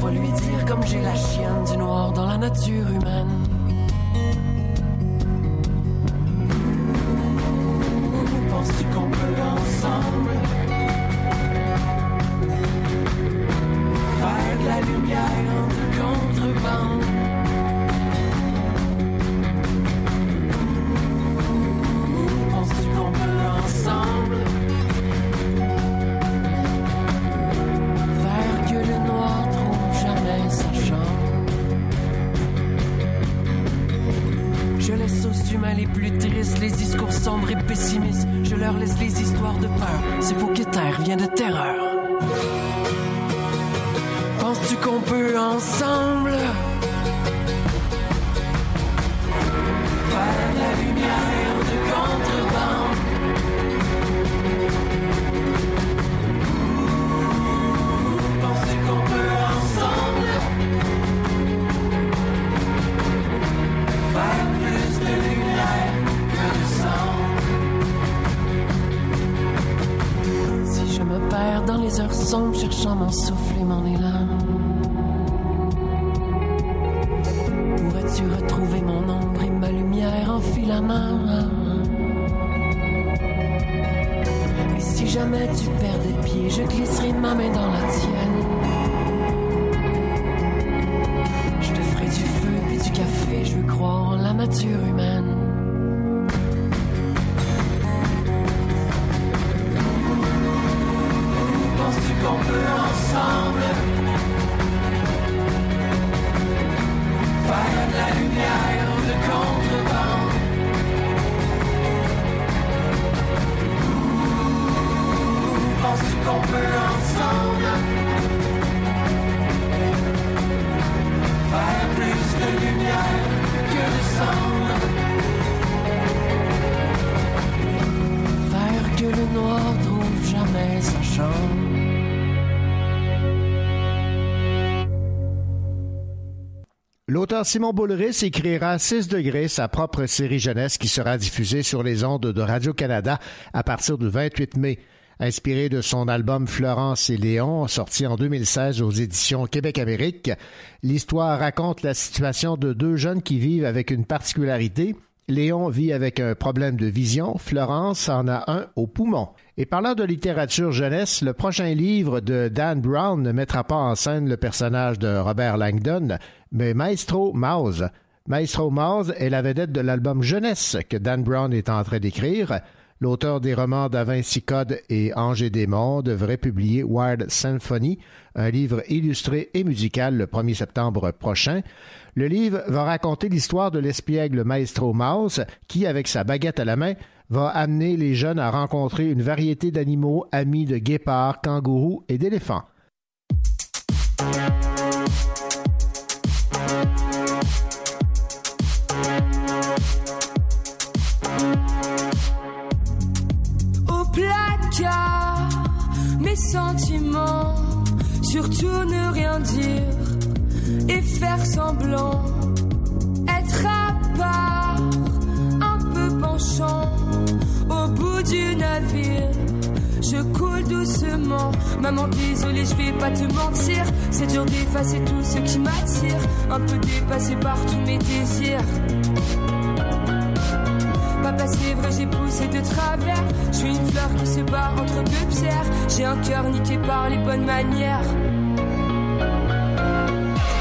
Faut lui dire comme j'ai la chienne du noir dans la nature humaine. Penses-tu qu'on peut ensemble faire de la lumière de contrebande? Penses-tu qu'on peut ensemble faire que le noir humains les plus tristes, les discours sombres et pessimistes, je leur laisse les histoires de peur, c'est faux que terre vient de terreur. Penses-tu qu'on peut ensemble faire la lumière de contrebande? Penses-tu qu'on peut ensemble faire plus de lumière que de sang? Si je me perds dans les heures sombres, cherchant mon souffle et mon élan, pourrais-tu retrouver mon ombre et ma lumière en filament? Et si jamais tu perds des pieds, je glisserai ma main dans la tienne. Café, je veux croire en la nature humaine. Penses-tu qu'on peut ensemble faire de la lumière de contrebande? Penses-tu qu'on peut ensemble faire plus de lumière que le sang? L'auteur Simon Boulris écrira six degrés, sa propre série jeunesse qui sera diffusée sur les ondes de Radio-Canada à partir du vingt-huit mai. Inspiré de son album Florence et Léon, sorti en deux mille seize aux éditions Québec-Amérique, l'histoire raconte la situation de deux jeunes qui vivent avec une particularité. Léon vit avec un problème de vision, Florence en a un au poumon. Et parlant de littérature jeunesse, le prochain livre de Dan Brown ne mettra pas en scène le personnage de Robert Langdon, mais Maestro Mouse. Maestro Mouse est la vedette de l'album Jeunesse que Dan Brown est en train d'écrire. L'auteur des romans d'Avinci Code et Ange et Démon devrait publier Wild Symphony, un livre illustré et musical le premier septembre prochain. Le livre va raconter l'histoire de l'espiègle Maestro Mouse qui, avec sa baguette à la main, va amener les jeunes à rencontrer une variété d'animaux amis de guépards, kangourous et d'éléphants. Mes sentiments, surtout ne rien dire et faire semblant, être à part, un peu penchant, au bout du navire, je coule doucement. Maman, désolée, je vais pas te mentir, c'est dur d'effacer tout ce qui m'attire, un peu dépassé par tous mes désirs. Papa, c'est vrai, j'ai poussé de travers. Je suis une fleur qui se bat entre deux pierres. J'ai un cœur niqué par les bonnes manières.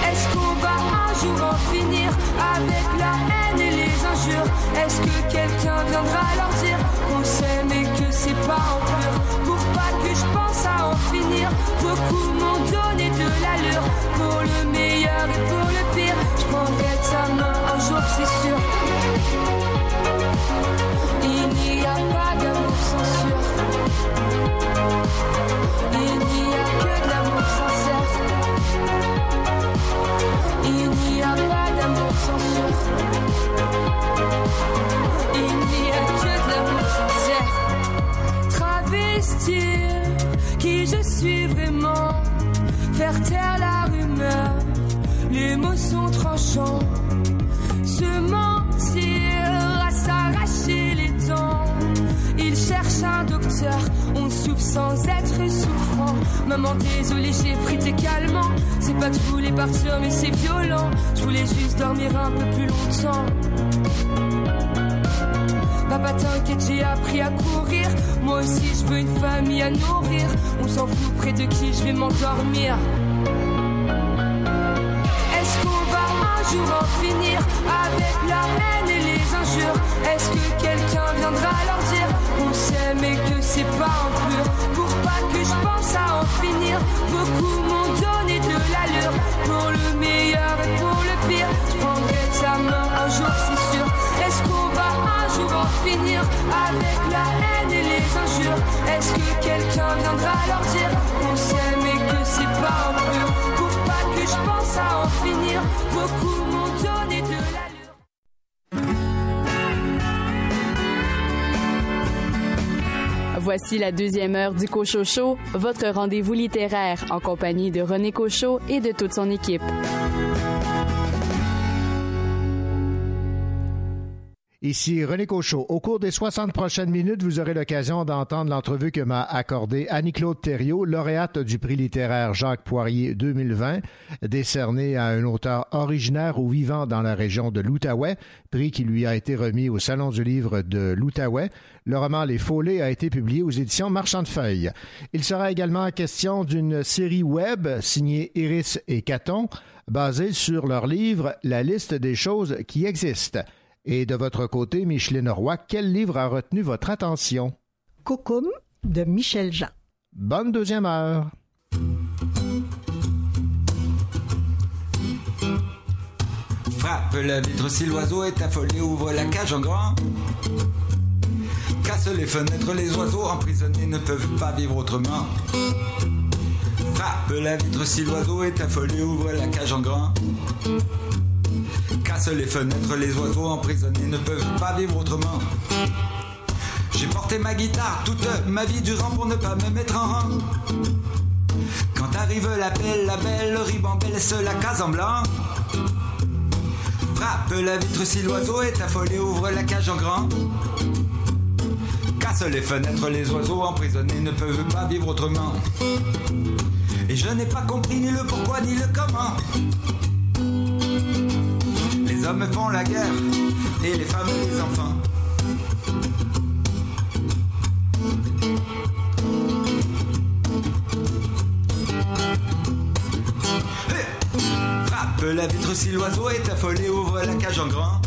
Est-ce qu'on va un jour en finir avec la haine et les injures? Est-ce que quelqu'un viendra leur dire qu'on s'aime et que c'est pas en pur? Pour pas que je pense à en finir, beaucoup m'ont donné de l'allure. Pour le meilleur et pour le pire, je prendrai ta main un jour, c'est sûr. Il n'y a pas d'amour censure. Il n'y a que de l'amour sincère. Il n'y a pas d'amour censure. Il n'y a que de l'amour sincère. Travestir qui je suis vraiment, faire taire la rumeur, les mots sont tranchants. Se mentir, à s'arracher les dents. Il cherche un docteur, on souffre sans être souffrant. Maman, désolée, j'ai pris tes calmants. C'est pas que je voulais partir, mais c'est violent. Je voulais juste dormir un peu plus longtemps. Papa, t'inquiète, j'ai appris à courir. Moi aussi, je veux une famille à nourrir. On s'en fout près de qui je vais m'endormir. Un jour en finir avec la haine et les injures. Est-ce que quelqu'un viendra leur dire qu'on s'aime et que c'est pas en pur? Pour pas que je pense à en finir, beaucoup m'ont donné de l'allure. Pour le meilleur et pour le pire, je prendrai ta main un jour, c'est sûr. Est-ce qu'on va un jour en finir avec la haine et les injures? Est-ce que quelqu'un viendra leur dire qu'on s'aime et que c'est pas en pur? Pour pas que je pense à en finir, beaucoup m'ont donné de l'allure. Voici la deuxième heure du Cochocho, votre rendez-vous littéraire en compagnie de René Cauchon et de toute son équipe. Ici René Cauchon. Au cours des soixante prochaines minutes, vous aurez l'occasion d'entendre l'entrevue que m'a accordée Annie-Claude Thériault, lauréate du prix littéraire Jacques Poirier deux mille vingt, décerné à un auteur originaire ou vivant dans la région de l'Outaouais, prix qui lui a été remis au Salon du livre de l'Outaouais. Le roman Les Folets a été publié aux éditions Marchand de Feuilles. Il sera également question d'une série web signée Iris et Caton, basée sur leur livre La liste des choses qui existent. Et de votre côté, Micheline Roy, quel livre a retenu votre attention? Cocoum de Michel Jean. Bonne deuxième heure. Frappe la vitre si l'oiseau est affolé, ouvre la cage en grand. Casse les fenêtres, les oiseaux emprisonnés ne peuvent pas vivre autrement. Frappe la vitre si l'oiseau est affolé, ouvre la cage en grand. Casse les fenêtres, les oiseaux emprisonnés ne peuvent pas vivre autrement. J'ai porté ma guitare toute ma vie durant pour ne pas me mettre en rang. Quand arrive la belle, la belle ribambelle, se la case en blanc. Frappe la vitre si l'oiseau est affolé, ouvre la cage en grand. Casse les fenêtres, les oiseaux emprisonnés ne peuvent pas vivre autrement. Et je n'ai pas compris ni le pourquoi ni le comment. Les hommes font la guerre, et les femmes et les enfants. Hey Frappe la vitre si l'oiseau est affolé, ouvre la cage en grand.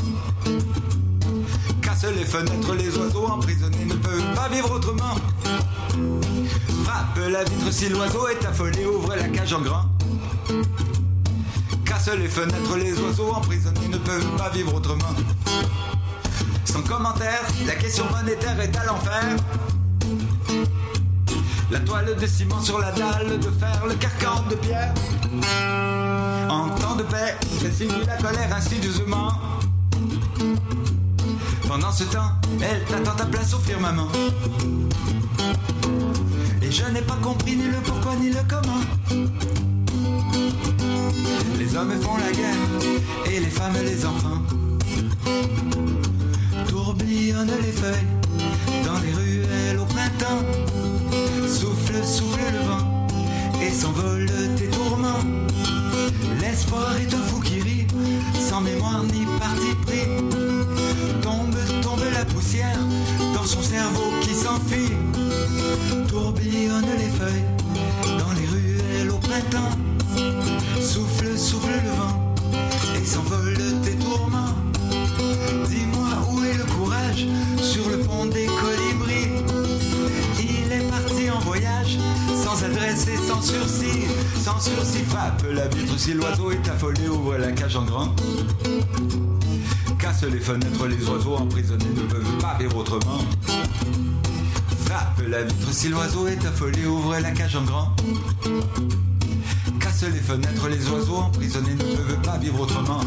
Casse les fenêtres, les oiseaux emprisonnés ne peuvent pas vivre autrement. Frappe la vitre si l'oiseau est affolé, ouvre la cage en grand. Casse les fenêtres, les oiseaux emprisonnés ne peuvent pas vivre autrement. Sans commentaire, la question monétaire est à l'enfer. La toile de ciment sur la dalle de fer, le carcan de pierre. En temps de paix, c'est signé la colère insidieusement. Pendant ce temps, elle t'attend ta place au firmament. Et je n'ai pas compris ni le pourquoi ni le comment. Les hommes font la guerre, et les femmes et les enfants. Tourbillonnent les feuilles, dans les ruelles au printemps. Souffle, souffle le vent, et s'envolent tes tourments. L'espoir est un fou qui rit, sans mémoire ni parti pris. Tombe, tombe la poussière, dans son cerveau qui s'enfuit. Tourbillonnent les feuilles, dans les ruelles au printemps. Souffle, souffle le vent, et s'envolent tes tourments. Dis-moi où est le courage, sur le pont des colibris. Il est parti en voyage, sans adresse et sans sursis. Sans sursis, frappe la vitre si l'oiseau est affolé, ouvre la cage en grand. Casse les fenêtres, les oiseaux emprisonnés ne peuvent pas vivre autrement. Frappe la vitre si l'oiseau est affolé, ouvre la cage en grand. Casse les fenêtres, les oiseaux emprisonnés ne peuvent pas vivre autrement.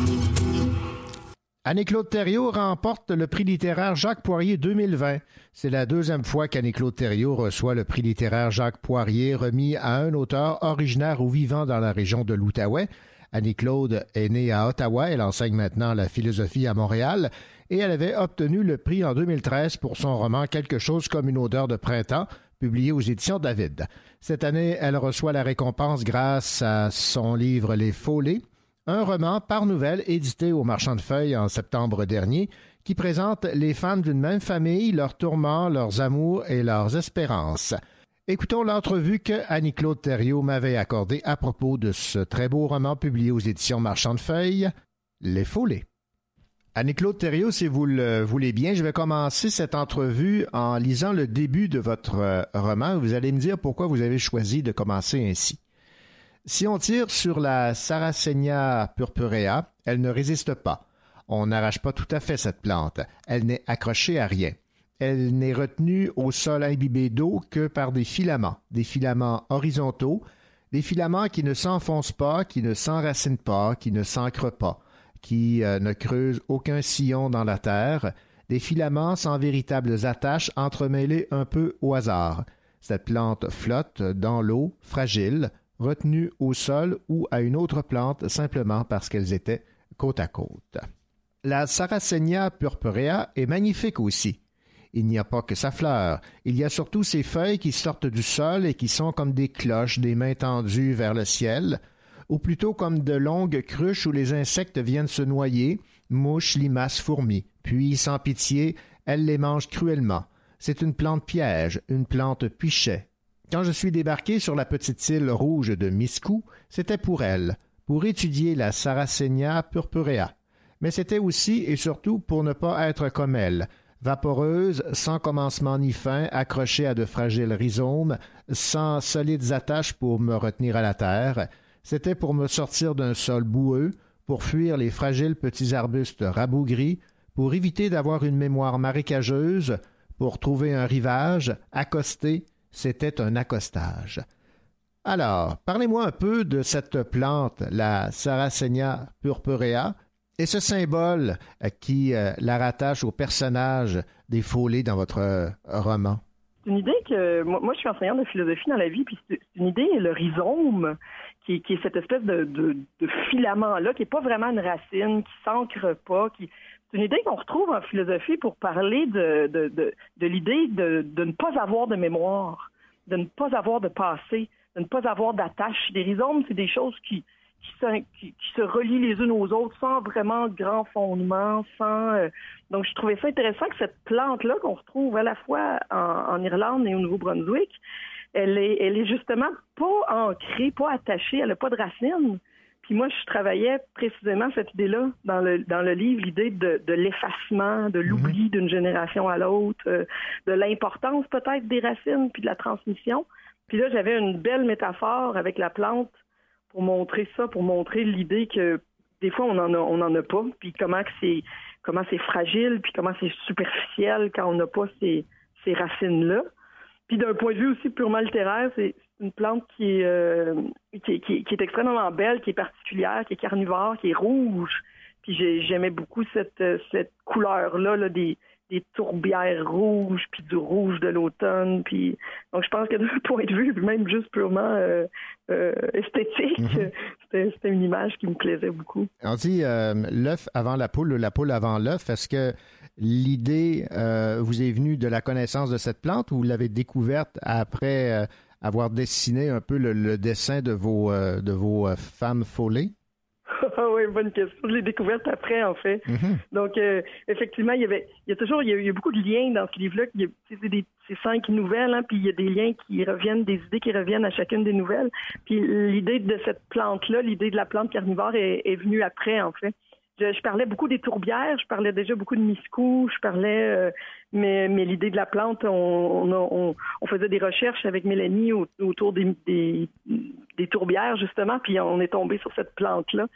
Annie-Claude Thériault remporte le prix littéraire Jacques Poirier deux mille vingt. C'est la deuxième fois qu'Annie-Claude Thériault reçoit le prix littéraire Jacques Poirier, remis à un auteur originaire ou vivant dans la région de l'Outaouais. Annie-Claude est née à Ottawa, elle enseigne maintenant la philosophie à Montréal et elle avait obtenu le prix en deux mille treize pour son roman « Quelque chose comme une odeur de printemps », publié aux éditions David. Cette année, elle reçoit la récompense grâce à son livre « Les Folies », un roman par nouvelle édité au Marchand de Feuilles en septembre dernier qui présente les femmes d'une même famille, leurs tourments, leurs amours et leurs espérances. Écoutons l'entrevue que Annie-Claude Thériault m'avait accordée à propos de ce très beau roman publié aux éditions Marchand de Feuilles, « Les Folies ». Annie-Claude Thériault, si vous le voulez bien, je vais commencer cette entrevue en lisant le début de votre roman. Vous allez me dire pourquoi vous avez choisi de commencer ainsi. Si on tire sur la Saracenia purpurea, elle ne résiste pas. On n'arrache pas tout à fait cette plante. Elle n'est accrochée à rien. Elle n'est retenue au sol imbibé d'eau que par des filaments, des filaments horizontaux, des filaments qui ne s'enfoncent pas, qui ne s'enracinent pas, qui ne s'ancrent pas, qui ne creuse aucun sillon dans la terre, des filaments sans véritables attaches entremêlés un peu au hasard. Cette plante flotte dans l'eau, fragile, retenue au sol ou à une autre plante simplement parce qu'elles étaient côte à côte. La Saracenia purpurea est magnifique aussi. Il n'y a pas que sa fleur, il y a surtout ses feuilles qui sortent du sol et qui sont comme des cloches, des mains tendues vers le ciel, ou plutôt comme de longues cruches où les insectes viennent se noyer, mouches, limaces, fourmis. Puis, sans pitié, elle les mange cruellement. C'est une plante piège, une plante pichet. Quand je suis débarqué sur la petite île rouge de Miscou, c'était pour elle, pour étudier la Saracenia purpurea. Mais c'était aussi et surtout pour ne pas être comme elle, vaporeuse, sans commencement ni fin, accrochée à de fragiles rhizomes, sans solides attaches pour me retenir à la terre. C'était pour me sortir d'un sol boueux, pour fuir les fragiles petits arbustes rabougris, pour éviter d'avoir une mémoire marécageuse, pour trouver un rivage, accoster, c'était un accostage. Alors, parlez-moi un peu de cette plante, la Saracenia purpurea, et ce symbole qui la rattache au personnage des folies dans votre roman. C'est une idée que... Moi, je suis enseignante de philosophie dans la vie, puis c'est une idée, le rhizome, qui, qui est cette espèce de, de, de filament-là, qui n'est pas vraiment une racine, qui s'ancre pas, qui... C'est une idée qu'on retrouve en philosophie pour parler de, de, de, de l'idée de, de ne pas avoir de mémoire, de ne pas avoir de passé, de ne pas avoir d'attache. Les rhizomes, c'est des choses qui, qui, se, qui, qui se relient les unes aux autres sans vraiment grand fondement, sans... Euh, donc, je trouvais ça intéressant que cette plante-là, qu'on retrouve à la fois en, en Irlande et au Nouveau-Brunswick, elle est, elle est justement pas ancrée, pas attachée, elle n'a pas de racines. Puis moi, je travaillais précisément cette idée-là dans le dans le livre, l'idée de, de l'effacement, de l'oubli d'une génération à l'autre, euh, de l'importance peut-être des racines puis de la transmission. Puis là, j'avais une belle métaphore avec la plante pour montrer ça, pour montrer l'idée que des fois, on en a, on en a pas, puis comment que c'est comment c'est fragile, puis comment c'est superficiel quand on n'a pas ces ces racines-là. Puis d'un point de vue aussi purement littéraire, c'est une plante qui est, euh, qui, qui, qui est extrêmement belle, qui est particulière, qui est carnivore, qui est rouge. Puis j'ai, j'aimais beaucoup cette, cette couleur-là, là, des, des tourbières rouges, puis du rouge de l'automne. Puis donc je pense que d'un point de vue, même juste purement euh, euh, esthétique, mm-hmm. c'était, c'était une image qui me plaisait beaucoup. On dit euh, l'œuf avant la poule ou la poule avant l'œuf. Est-ce que l'idée euh, vous est venue de la connaissance de cette plante ou vous l'avez découverte après... Euh, avoir dessiné un peu le, le dessin de vos, euh, de vos euh, femmes folées? Ah oui, bonne question. Je l'ai découverte après, en fait. Mm-hmm. Donc, euh, effectivement, il y avait, il y a toujours, il y a, il y a beaucoup de liens dans ce livre-là. Il y a, c'est, des, c'est cinq nouvelles, hein, puis il y a des liens qui reviennent, des idées qui reviennent à chacune des nouvelles. Puis l'idée de cette plante-là, l'idée de la plante carnivore est, est venue après, en fait. Je, je parlais beaucoup des tourbières, je parlais déjà beaucoup de Miscou, je parlais, euh, mais, mais l'idée de la plante, on, on, on, on faisait des recherches avec Mélanie au, autour des, des, des tourbières, justement, puis on est tombé sur cette plante-là.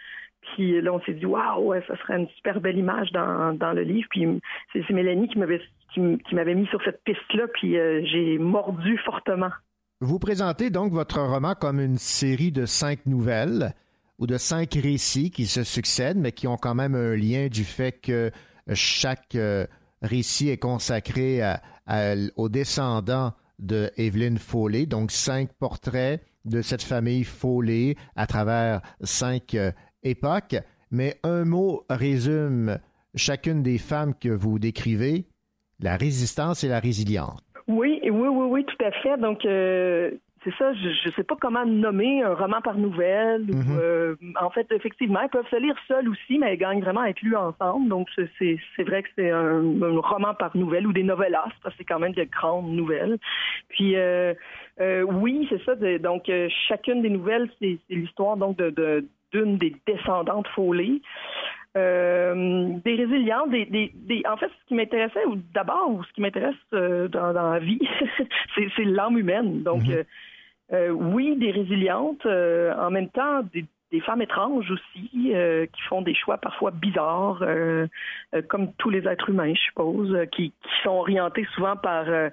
Puis là, on s'est dit, waouh, ouais, ça serait une super belle image dans, dans le livre. Puis c'est, c'est Mélanie qui m'avait, qui, qui m'avait mis sur cette piste-là, puis euh, j'ai mordu fortement. Vous présentez donc votre roman comme une série de cinq nouvelles. Ou de cinq récits qui se succèdent, mais qui ont quand même un lien du fait que chaque récit est consacré à, à, aux descendants de Évelyne Follet, donc cinq portraits de cette famille Follet à travers cinq époques. Mais un mot résume chacune des femmes que vous décrivez, la résistance et la résilience. Oui, oui, oui, oui, tout à fait. Donc... Euh... C'est ça, je ne sais pas comment nommer un roman par nouvelle. Ou, mm-hmm. euh, en fait, effectivement, ils peuvent se lire seuls aussi, mais ils gagnent vraiment à être lus ensemble. Donc, c'est, c'est vrai que c'est un, un roman par nouvelle ou des novellas, parce que c'est quand même de grandes nouvelles. Puis, euh, euh, oui, c'est ça. De, donc, euh, chacune des nouvelles, c'est, c'est l'histoire donc de, de, d'une des descendantes Follet. Euh, des résilients, des, des, des, en fait, ce qui m'intéressait, ou d'abord, ou ce qui m'intéresse euh, dans, dans la vie, c'est, c'est l'âme humaine. Donc, mm-hmm. euh, euh, oui, des résilientes, euh, en même temps, des, des femmes étranges aussi, euh, qui font des choix parfois bizarres, euh, euh, comme tous les êtres humains, je suppose, euh, qui, qui sont orientées souvent par euh,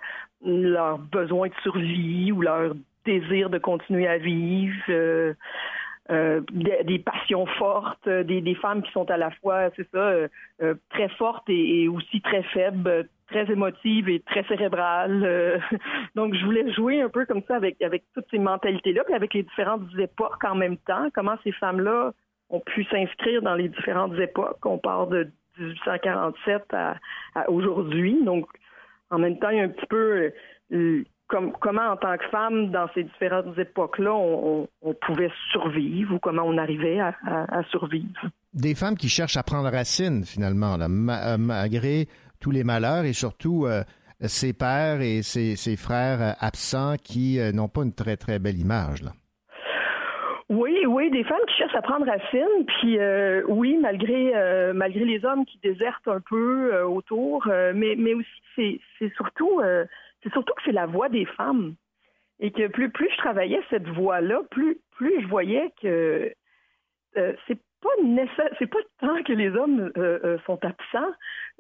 leur besoin de survie ou leur désir de continuer à vivre. Euh, Euh, des, des passions fortes, euh, des, des femmes qui sont à la fois, c'est ça, euh, euh, très fortes et, et aussi très faibles, euh, très émotives et très cérébrales. Euh, donc, je voulais jouer un peu comme ça avec, avec toutes ces mentalités-là, puis avec les différentes époques en même temps, comment ces femmes-là ont pu s'inscrire dans les différentes époques. On part de dix-huit cent quarante-sept à, à aujourd'hui. Donc, en même temps, il y a un petit peu... Euh, Comme, comment, en tant que femme, dans ces différentes époques-là, on, on, on pouvait survivre ou comment on arrivait à, à, à survivre. Des femmes qui cherchent à prendre racine, finalement, là, ma, malgré tous les malheurs et surtout euh, ses pères et ses, ses frères absents qui euh, n'ont pas une très, très belle image, là. Oui, oui, des femmes qui cherchent à prendre racine, puis euh, oui, malgré euh, malgré les hommes qui désertent un peu euh, autour, euh, mais mais aussi c'est c'est surtout euh, c'est surtout que c'est la voix des femmes et que plus plus je travaillais cette voix-là, plus plus je voyais que euh, c'est pas nécessaire, c'est pas tant que les hommes euh, euh, sont absents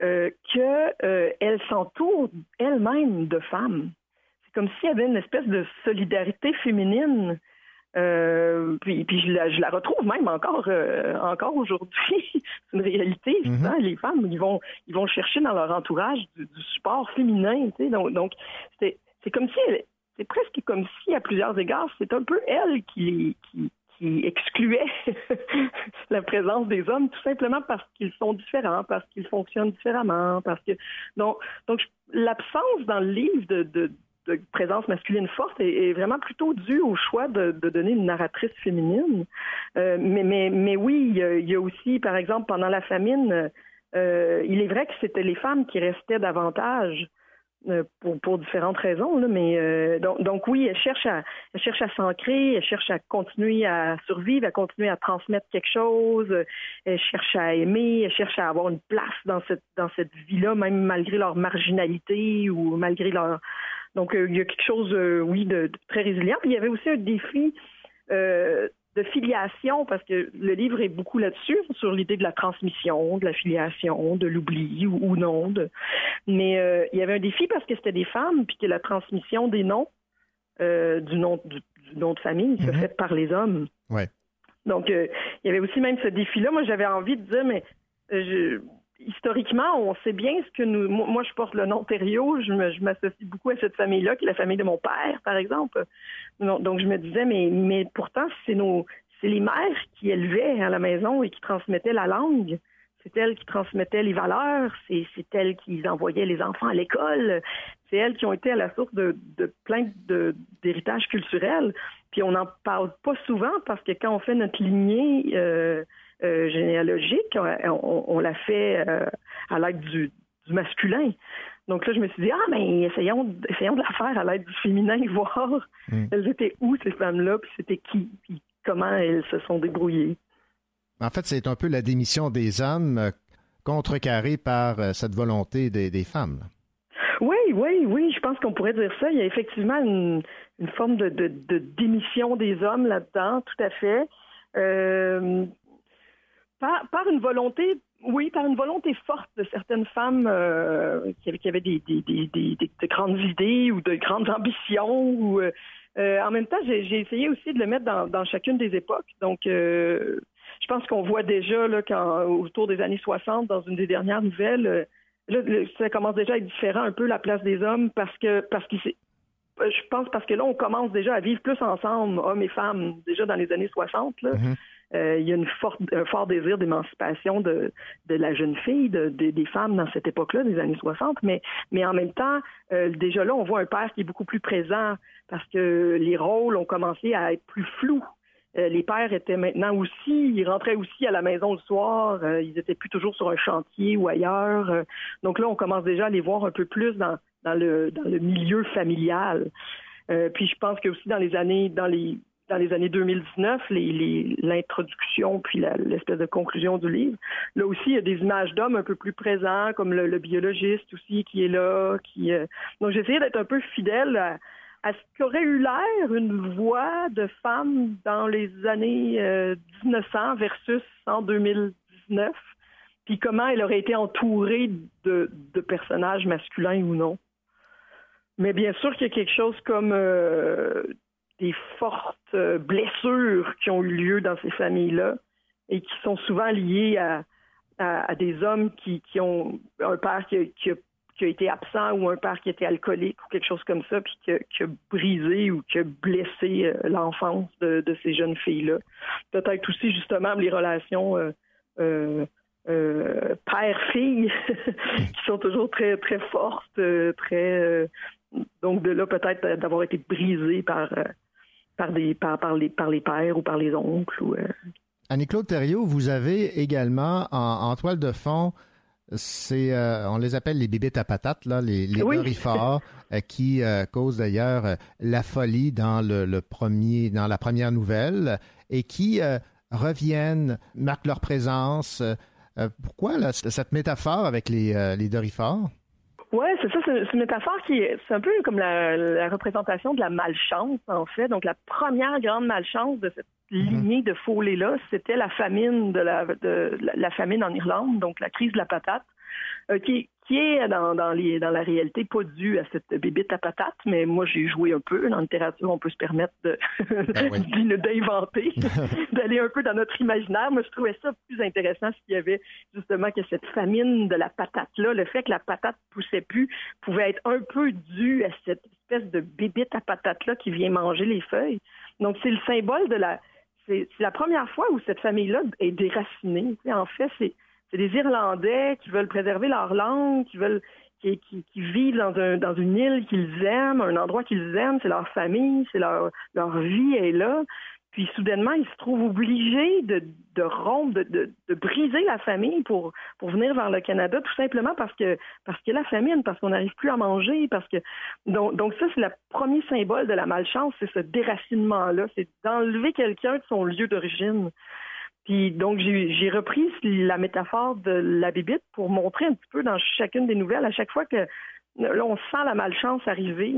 euh, que euh, elles s'entourent elles-mêmes de femmes. C'est comme s'il y avait une espèce de solidarité féminine. Euh, puis, puis je, la, je la retrouve même encore, euh, encore aujourd'hui. C'est une réalité. Mm-hmm. Hein? Les femmes, ils vont, ils vont chercher dans leur entourage du, du support féminin. Tu sais, donc, donc c'est, c'est comme si, elle, c'est presque comme si, à plusieurs égards, c'est un peu elle qui, qui, qui excluait la présence des hommes, tout simplement parce qu'ils sont différents, parce qu'ils fonctionnent différemment, parce que donc donc l'absence dans le livre de, de, de présence masculine forte est, est vraiment plutôt due au choix de, de donner une narratrice féminine. Euh, mais mais mais oui, il y, a, il y a aussi, par exemple, pendant la famine, euh, il est vrai que c'était les femmes qui restaient davantage. Pour, pour différentes raisons, là, mais euh, donc, donc oui, elle cherche à elle cherche à s'ancrer, elle cherche à continuer à survivre, à continuer à transmettre quelque chose, elle cherche à aimer, elle cherche à avoir une place dans cette dans cette vie-là, même malgré leur marginalité ou malgré leur donc euh, il y a quelque chose euh, oui de, de très résilient. Puis il y avait aussi un défi euh, de filiation, parce que le livre est beaucoup là-dessus, sur l'idée de la transmission, de la filiation, de l'oubli ou, ou non. De... Mais euh, il y avait un défi parce que c'était des femmes, puis que la transmission des noms, euh, du, nom, du, du nom de famille, mm-hmm. se fait par les hommes. Ouais. Donc, euh, il y avait aussi même ce défi-là. Moi, j'avais envie de dire, mais euh, je... historiquement, on sait bien ce que nous... Moi, moi je porte le nom Thériault, je, me, je m'associe beaucoup à cette famille-là, qui est la famille de mon père, par exemple. Donc, je me disais, mais, mais pourtant, c'est, nos, c'est les mères qui élevaient à la maison et qui transmettaient la langue. C'est elles qui transmettaient les valeurs. C'est, c'est elles qui envoyaient les enfants à l'école. C'est elles qui ont été à la source de, de plein de, d'héritage culturel. Puis on n'en parle pas souvent parce que quand on fait notre lignée euh, euh, généalogique, on, on, on la fait euh, à l'aide du, du masculin. Donc là, je me suis dit, ah, mais essayons, essayons de la faire à l'aide du féminin, voir mm. elles étaient où, ces femmes-là, puis c'était qui, puis comment elles se sont débrouillées. En fait, c'est un peu la démission des hommes contrecarrée par cette volonté des, des femmes. Oui, oui, oui, je pense qu'on pourrait dire ça. Il y a effectivement une, une forme de, de, de démission des hommes là-dedans, tout à fait. Euh, par, par une volonté... Oui, par une volonté forte de certaines femmes euh, qui avaient, qui avaient des, des, des, des, des grandes idées ou de grandes ambitions. Ou, euh, en même temps, j'ai, j'ai essayé aussi de le mettre dans, dans chacune des époques. Donc, euh, je pense qu'on voit déjà là, quand, autour des années soixante, dans une des dernières nouvelles, euh, là, ça commence déjà à être différent un peu la place des hommes parce que parce qu'ils je pense parce que là, on commence déjà à vivre plus ensemble, hommes et femmes, déjà dans les années soixante, là. Mm-hmm. Euh, il y a une forte, un fort désir d'émancipation de, de la jeune fille, de, de, des femmes dans cette époque-là, des années soixante, mais, mais en même temps, euh, déjà là, on voit un père qui est beaucoup plus présent parce que les rôles ont commencé à être plus flous. Euh, les pères étaient maintenant aussi, ils rentraient aussi à la maison le soir, euh, ils étaient plus toujours sur un chantier ou ailleurs. Euh, donc là, on commence déjà à les voir un peu plus dans, dans, le, dans le milieu familial. Euh, puis je pense que aussi dans les années, dans les Dans les années deux mille dix-neuf, les, les, l'introduction puis la, l'espèce de conclusion du livre, là aussi, il y a des images d'hommes un peu plus présents, comme le, le biologiste aussi qui est là. qui euh... Donc, j'essayais d'être un peu fidèle à, à ce qu'aurait eu l'air une voix de femme dans les années euh, dix-neuf cents versus en deux mille dix-neuf, puis comment elle aurait été entourée de, de personnages masculins ou non. Mais bien sûr qu'il y a quelque chose comme... Euh, des fortes blessures qui ont eu lieu dans ces familles-là et qui sont souvent liées à, à, à des hommes qui, qui ont un père qui a, qui, a, qui a été absent ou un père qui était alcoolique ou quelque chose comme ça, puis qui a, qui a brisé ou qui a blessé l'enfance de, de ces jeunes filles-là. Peut-être aussi, justement, les relations euh, euh, euh, père-fille qui sont toujours très, très fortes, très... Donc, de là, peut-être d'avoir été brisées par... Par, des, par, par, les, par les pères ou par les oncles. Ou, euh... Annie-Claude Thériault, vous avez également en, en toile de fond, c'est, euh, on les appelle les bibittes à patates, là, les, les oui. Doryphores, euh, qui euh, causent d'ailleurs euh, la folie dans, le, le premier, dans la première nouvelle et qui euh, reviennent, marquent leur présence. Euh, pourquoi là, cette métaphore avec les, euh, les doryphores? Ouais, c'est ça, c'est une métaphore qui est, c'est un peu comme la, la représentation de la malchance, en fait. Donc, la première grande malchance de cette lignée de folées-là, c'était la famine de la, de la famine en Irlande, donc la crise de la patate, euh, qui, qui est dans, dans les, dans la réalité pas due à cette bébite à patate, mais moi, j'ai joué un peu. Dans la littérature, on peut se permettre de, ben oui. d'inventer, d'aller un peu dans notre imaginaire. Moi, je trouvais ça plus intéressant s'il y avait justement que cette famine de la patate-là, le fait que la patate poussait plus, pouvait être un peu due à cette espèce de bébite à patate-là qui vient manger les feuilles. Donc, c'est le symbole de la, c'est, c'est la première fois où cette famille-là est déracinée. T'sais, en fait, c'est, c'est des Irlandais qui veulent préserver leur langue, qui veulent qui, qui, qui vivent dans, un, dans une île qu'ils aiment, un endroit qu'ils aiment, c'est leur famille, c'est leur, leur vie est là. Puis soudainement, ils se trouvent obligés de, de rompre, de, de, de briser la famille pour, pour venir vers le Canada, tout simplement parce que parce qu'il y a la famine, parce qu'on n'arrive plus à manger, parce que donc, donc ça, c'est le premier symbole de la malchance, c'est ce déracinement-là, c'est d'enlever quelqu'un de son lieu d'origine. Puis donc, j'ai, j'ai repris la métaphore de la bibite pour montrer un petit peu dans chacune des nouvelles, à chaque fois que là, on sent la malchance arriver.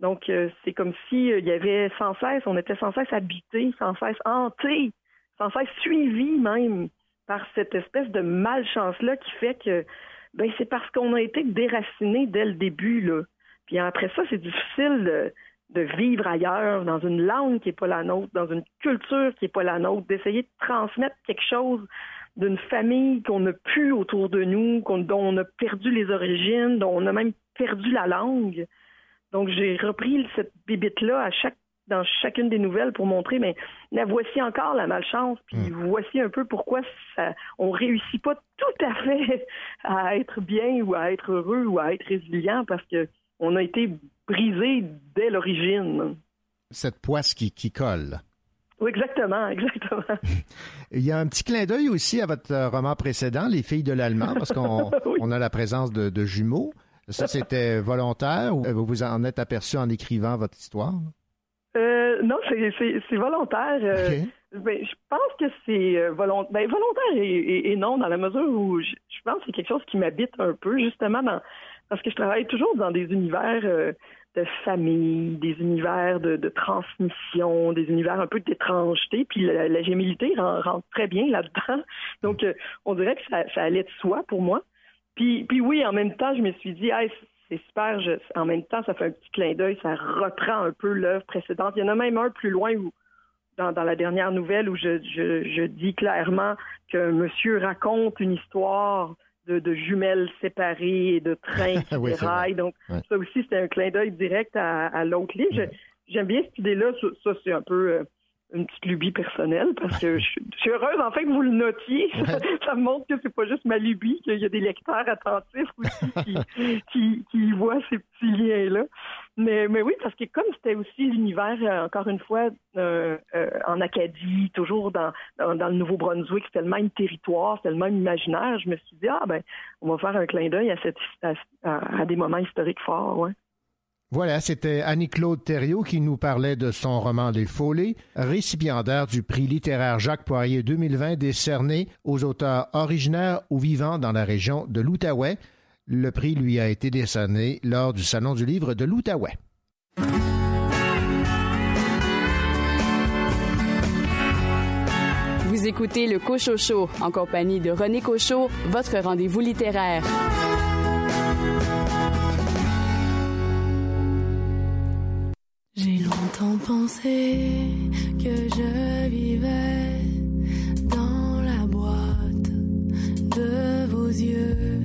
Donc, euh, c'est comme si euh, il y avait sans cesse, on était sans cesse habité, sans cesse hanté, sans cesse suivi même par cette espèce de malchance-là qui fait que ben c'est parce qu'on a été déraciné dès le début, là. Puis après ça, c'est difficile de, de vivre ailleurs, dans une langue qui n'est pas la nôtre, dans une culture qui n'est pas la nôtre, d'essayer de transmettre quelque chose d'une famille qu'on a plus autour de nous, qu'on, dont on a perdu les origines, dont on a même perdu la langue. Donc, j'ai repris cette bibite-là à chaque, dans chacune des nouvelles pour montrer, mais la voici encore, la malchance, puis mmh. voici un peu pourquoi ça, on ne réussit pas tout à fait à être bien ou à être heureux ou à être résilient parce qu'on a été brisé dès l'origine. Cette poisse qui, qui colle. Oui, exactement, exactement. Il y a un petit clin d'œil aussi à votre roman précédent, Les filles de l'Allemand, parce qu'on oui. on a la présence de, de jumeaux. Ça, c'était volontaire ou vous vous en êtes aperçu en écrivant votre histoire? Euh, non, c'est, c'est, c'est volontaire. Okay. Euh, ben, je pense que c'est volontaire. Ben, volontaire et, et, et non, dans la mesure où je, je pense que c'est quelque chose qui m'habite un peu, justement, dans, parce que je travaille toujours dans des univers euh, de famille, des univers de, de transmission, des univers un peu d'étrangeté, puis la, la gémilité rentre très bien là-dedans. Donc, euh, on dirait que ça, ça allait de soi pour moi. Puis, puis oui, en même temps, je me suis dit, hey, c'est super, je... en même temps, ça fait un petit clin d'œil, ça reprend un peu l'œuvre précédente. Il y en a même un plus loin, où, dans, dans la dernière nouvelle, où je, je, je dis clairement que monsieur raconte une histoire de, de jumelles séparées et de trains qui oui, déraillent. Donc, ouais. ça aussi, c'était un clin d'œil direct à, à l'autre livre. Ouais. J'aime bien cette idée-là, ça, ça c'est un peu... Euh... une petite lubie personnelle, parce que je suis heureuse, enfin, que vous le notiez. Ouais. Ça me montre que c'est pas juste ma lubie, qu'il y a des lecteurs attentifs aussi qui, qui, qui voient ces petits liens-là. Mais, mais oui, parce que comme c'était aussi l'univers, encore une fois, euh, euh, en Acadie, toujours dans, dans, dans le Nouveau-Brunswick, c'était le même territoire, c'était le même imaginaire, je me suis dit, ah ben, on va faire un clin d'œil à, cette, à, à, à des moments historiques forts, ouais. Voilà, c'était Annie-Claude Thériault qui nous parlait de son roman Les Folées, récipiendaire du prix littéraire Jacques Poirier deux mille vingt décerné aux auteurs originaires ou vivants dans la région de l'Outaouais. Le prix lui a été décerné lors du Salon du livre de l'Outaouais. Vous écoutez le Cochocho en compagnie de René Cauchon, votre rendez-vous littéraire. J'ai longtemps pensé que je vivais dans la boîte de vos yeux.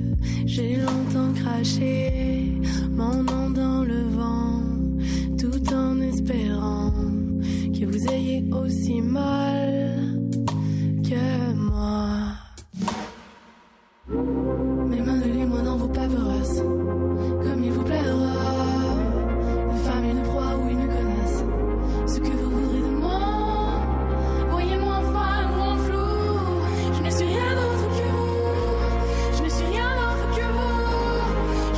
J'ai longtemps craché mon nom dans le vent, tout en espérant que vous ayez aussi mal que moi. Mes mains de limo dans vos paperasses, comme il vous plaira.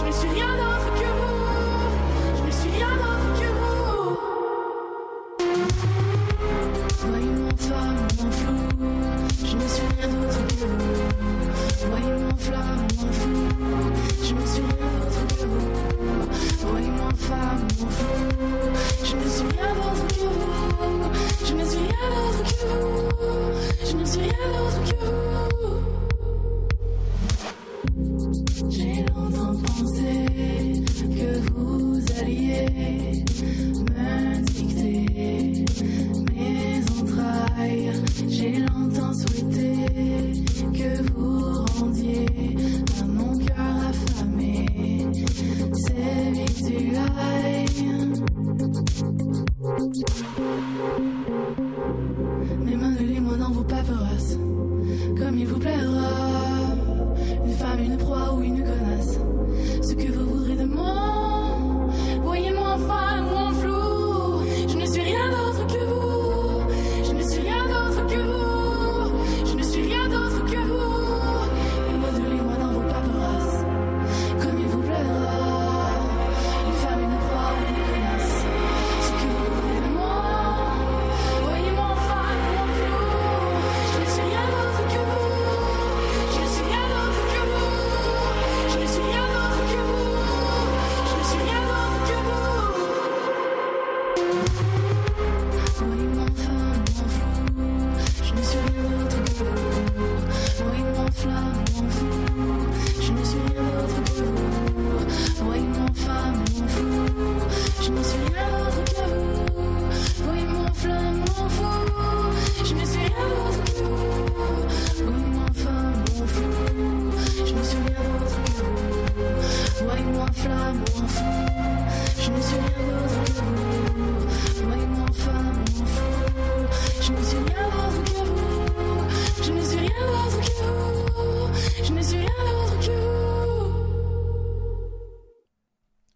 Je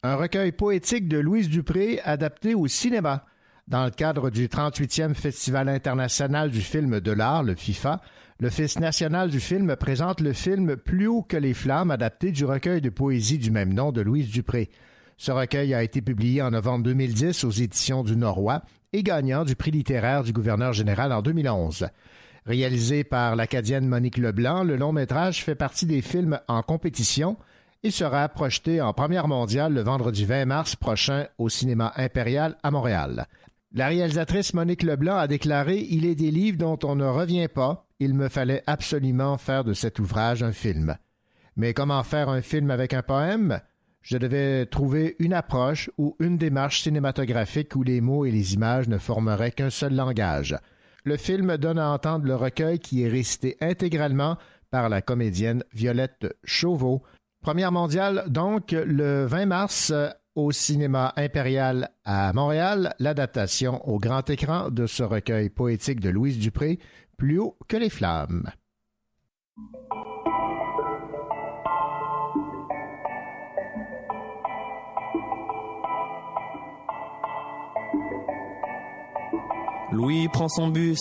Un recueil poétique de Louise Dupré adapté au cinéma. Dans le cadre du trente-huitième Festival international du film de l'art, le FIFA, l'Office national du film présente le film « Plus haut que les flammes » adapté du recueil de poésie du même nom de Louise Dupré. Ce recueil a été publié en novembre deux mille dix aux éditions du Noroy et gagnant du prix littéraire du gouverneur général en deux mille onze. Réalisé par l'Acadienne Monique Leblanc, le long-métrage fait partie des films en compétition et sera projeté en première mondiale le vendredi vingt mars prochain au Cinéma impérial à Montréal. La réalisatrice Monique Leblanc a déclaré « Il est des livres dont on ne revient pas. Il me fallait absolument faire de cet ouvrage un film. Mais comment faire un film avec un poème? Je devais trouver une approche ou une démarche cinématographique où les mots et les images ne formeraient qu'un seul langage. » Le film donne à entendre le recueil qui est récité intégralement par la comédienne Violette Chauveau. Première mondiale, donc, le vingt mars au Cinéma impérial à Montréal, l'adaptation au grand écran de ce recueil poétique de Louise Dupré, « Plus haut que les flammes ». Louis prend son bus,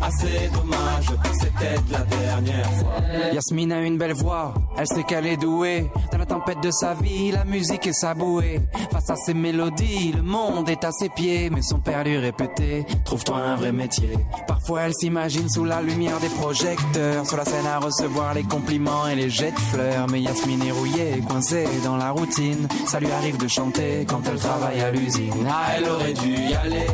Assez dommage, c'était la dernière fois. Yasmine a une belle voix, elle sait qu'elle est douée. Dans la tempête de sa vie, la musique est sa bouée. Face à ses mélodies, le monde est à ses pieds. Mais son père lui répétait, trouve-toi un vrai métier. Parfois elle s'imagine sous la lumière des projecteurs, sur la scène à recevoir les compliments et les jets de fleurs. Mais Yasmine est rouillée, coincée dans la routine. Ça lui arrive de chanter quand elle travaille à l'usine. Ah, elle aurait dû y aller,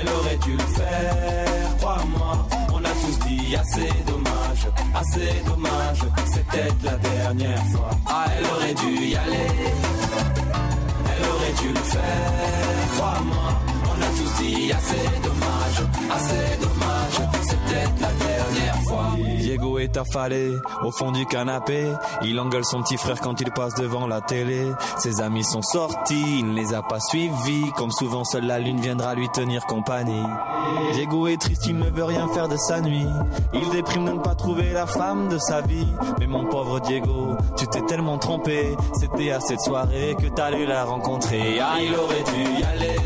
elle aurait dû le faire, crois-moi. On a tous dit assez dommage, assez dommage, c'était la dernière fois. Ah, elle aurait dû y aller, elle aurait dû le faire, crois-moi. On a tous dit assez dommage, assez dommage, c'était la dernière fois. Diego est affalé au fond du canapé. Il engueule son petit frère quand il passe devant la télé. Ses amis sont sortis, il ne les a pas suivis. Comme souvent, seule la lune viendra lui tenir compagnie. Diego est triste, il ne veut rien faire de sa nuit. Il déprime de ne pas trouver la femme de sa vie. Mais mon pauvre Diego, tu t'es tellement trompé. C'était à cette soirée que t'allais la rencontrer. Ah, il aurait dû y aller,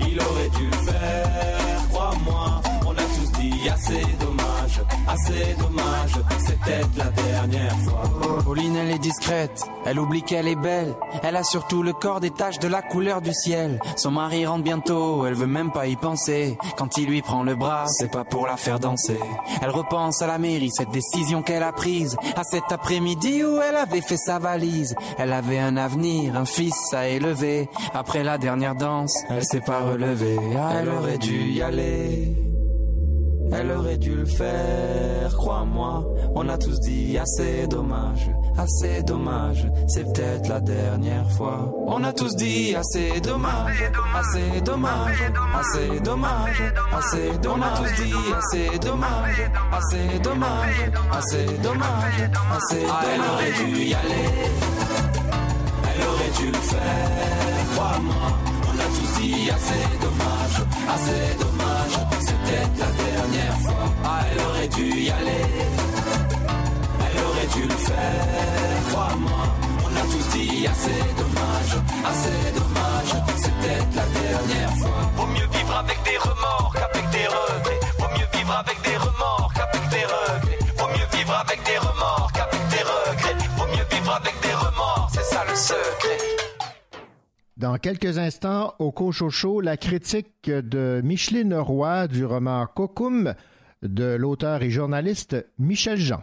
il aurait dû le faire, crois-moi. On a tous dit assez dommage, assez dommage, c'était la dernière fois. Pauline, elle est discrète, elle oublie qu'elle est belle. Elle a surtout le corps des taches de la couleur du ciel. Son mari rentre bientôt, elle veut même pas y penser. Quand il lui prend le bras, c'est pas pour la faire danser. Elle repense à la mairie, cette décision qu'elle a prise, à cet après-midi où elle avait fait sa valise. Elle avait un avenir, un fils à élever. Après la dernière danse, elle s'est pas relevée. Elle aurait dû y aller, elle aurait dû le faire, crois-moi. On a tous dit assez dommage, assez dommage, c'est peut-être la dernière fois. On a tous dit assez dommage, assez dommage, assez dommage, assez dommage. On a tous dit assez dommage, assez dommage, assez dommage, assez dommage. Elle aurait dû y aller, elle aurait dû le faire, crois-moi. On a tous dit assez dommage, assez dommage, c'était la dernière fois. Ah, elle aurait dû y aller, elle aurait dû le faire, crois-moi. On a tous dit assez dommage, assez dommage, c'était la dernière fois. Vaut mieux vivre avec des remords qu'avec des regrets. Vaut mieux vivre avec des remords qu'avec des regrets. Vaut mieux vivre avec des remords qu'avec des regrets. Vaut mieux vivre avec des remords, c'est ça le secret. Dans quelques instants, au Cochocho, la critique de Micheline Roy du roman Cocoum de l'auteur et journaliste Michel Jean.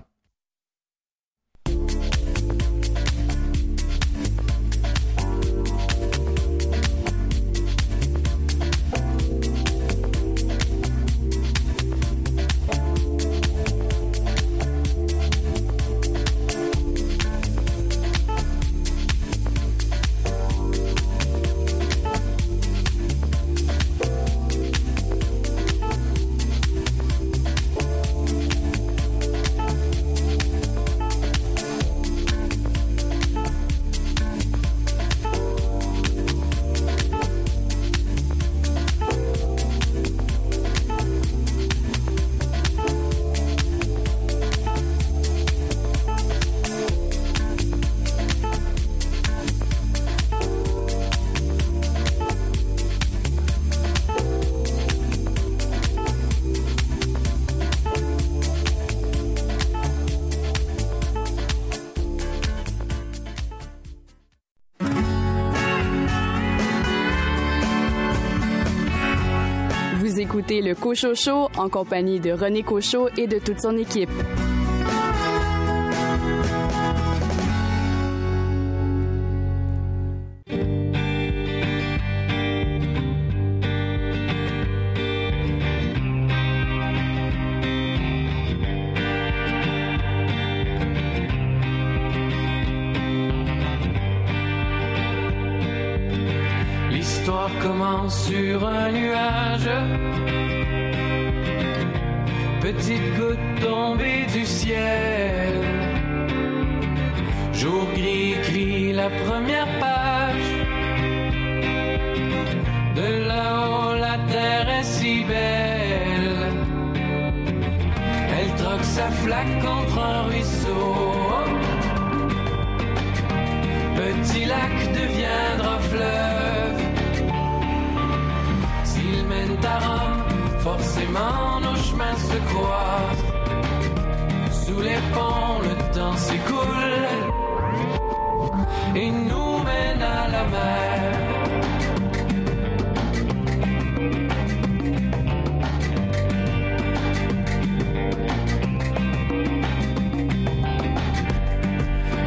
écoutez le Cochocho en compagnie de René Cauchon et de toute son équipe. Sur un nuage, petite goutte tombée du ciel, jour gris écrit la première page, de là-haut la terre est si belle, elle troque sa flaque contre un ruisseau, petit lac deviendra fleuve. Forcément nos chemins se croisent, sous les ponts le temps s'écoule et nous mène à la mer.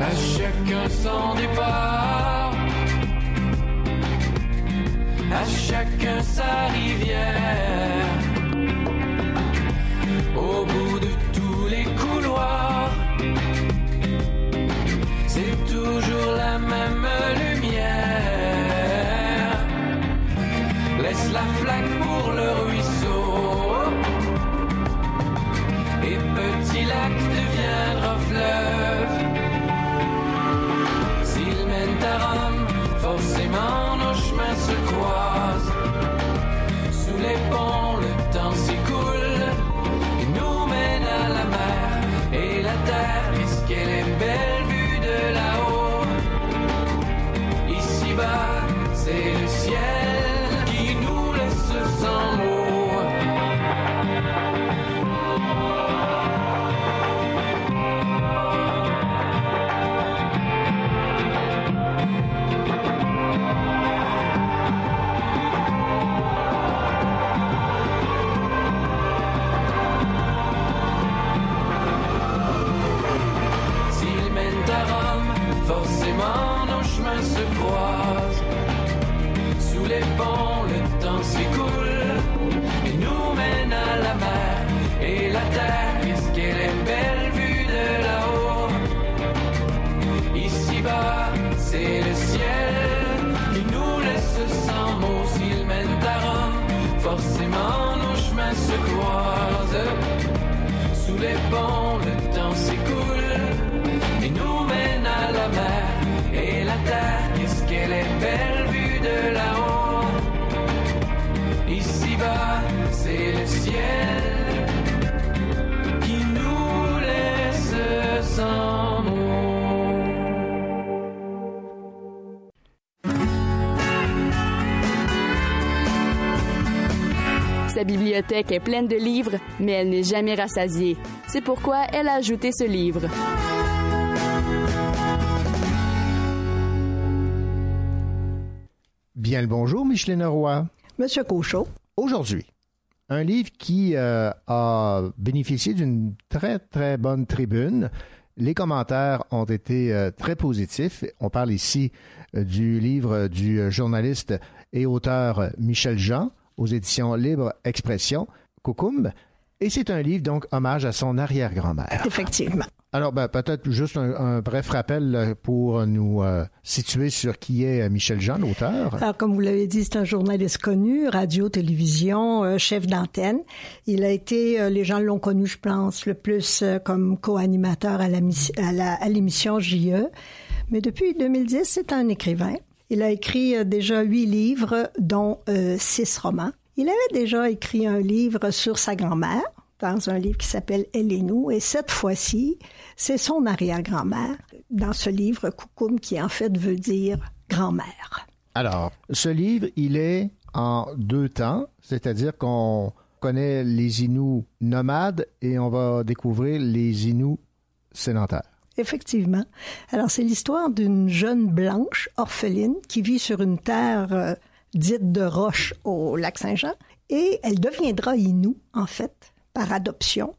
À chacun son départ, à chacun sa rivière, au bout de tous les couloirs, c'est toujours la même lumière. Laisse la flaque pour le ruisseau et petit lac deviendra fleuve. S'il mène à Rome, forcément nos chemins se croisent, sous les ponts le temps s'écoule et nous mène à la mer et la terre, puisqu'elle est belle vue de là-haut. Ici-bas, c'est le ciel qui nous laisse sans mots. Forcément nos chemins se croisent, sous les ponts le temps s'écoule et nous mène à la mer et la terre, puisqu'elle est belle vue de là-haut. Ici-bas, c'est le ciel qui nous laisse sans mots. S'il mène à Rome, forcément nos chemins se croisent, sous les ponts le temps s'écoule et nous mène à la mer et la terre, qu'est-ce qu'elle est belle vue de là-haut. Ici-bas, c'est le ciel qui nous laisse sans mots. Sa bibliothèque est pleine de livres, mais elle n'est jamais rassasiée. C'est pourquoi elle a ajouté ce livre. Bien le bonjour, Micheline Roy. Monsieur Cochon. Aujourd'hui, un livre qui euh, a bénéficié d'une très, très bonne tribune. Les commentaires ont été euh, très positifs. On parle ici euh, du livre du journaliste et auteur Michel Jean aux éditions Libre Expression, Coucoum. Et c'est un livre, donc, hommage à son arrière-grand-mère. Effectivement. Alors, ben, peut-être juste un, un bref rappel pour nous euh, situer sur qui est Michel Jean, l'auteur. Alors, comme vous l'avez dit, c'est un journaliste connu, radio, télévision, euh, chef d'antenne. Il a été, euh, les gens l'ont connu, je pense, le plus euh, comme co-animateur à, la, à, la, à l'émission J E. Mais depuis deux mille dix, c'est un écrivain. Il a écrit euh, déjà huit livres, dont euh, six romans. Il avait déjà écrit un livre sur sa grand-mère, dans un livre qui s'appelle « Elle et nous », et cette fois-ci, c'est son arrière-grand-mère, dans ce livre « Coucoum », qui en fait veut dire « grand-mère ». Alors, ce livre, il est en deux temps, c'est-à-dire qu'on connaît les Inuits nomades et on va découvrir les Inuits sédentaires. Effectivement. Alors, c'est l'histoire d'une jeune blanche orpheline qui vit sur une terre euh, dite de roche au Lac Saint-Jean et elle deviendra Innu, en fait, par adoption.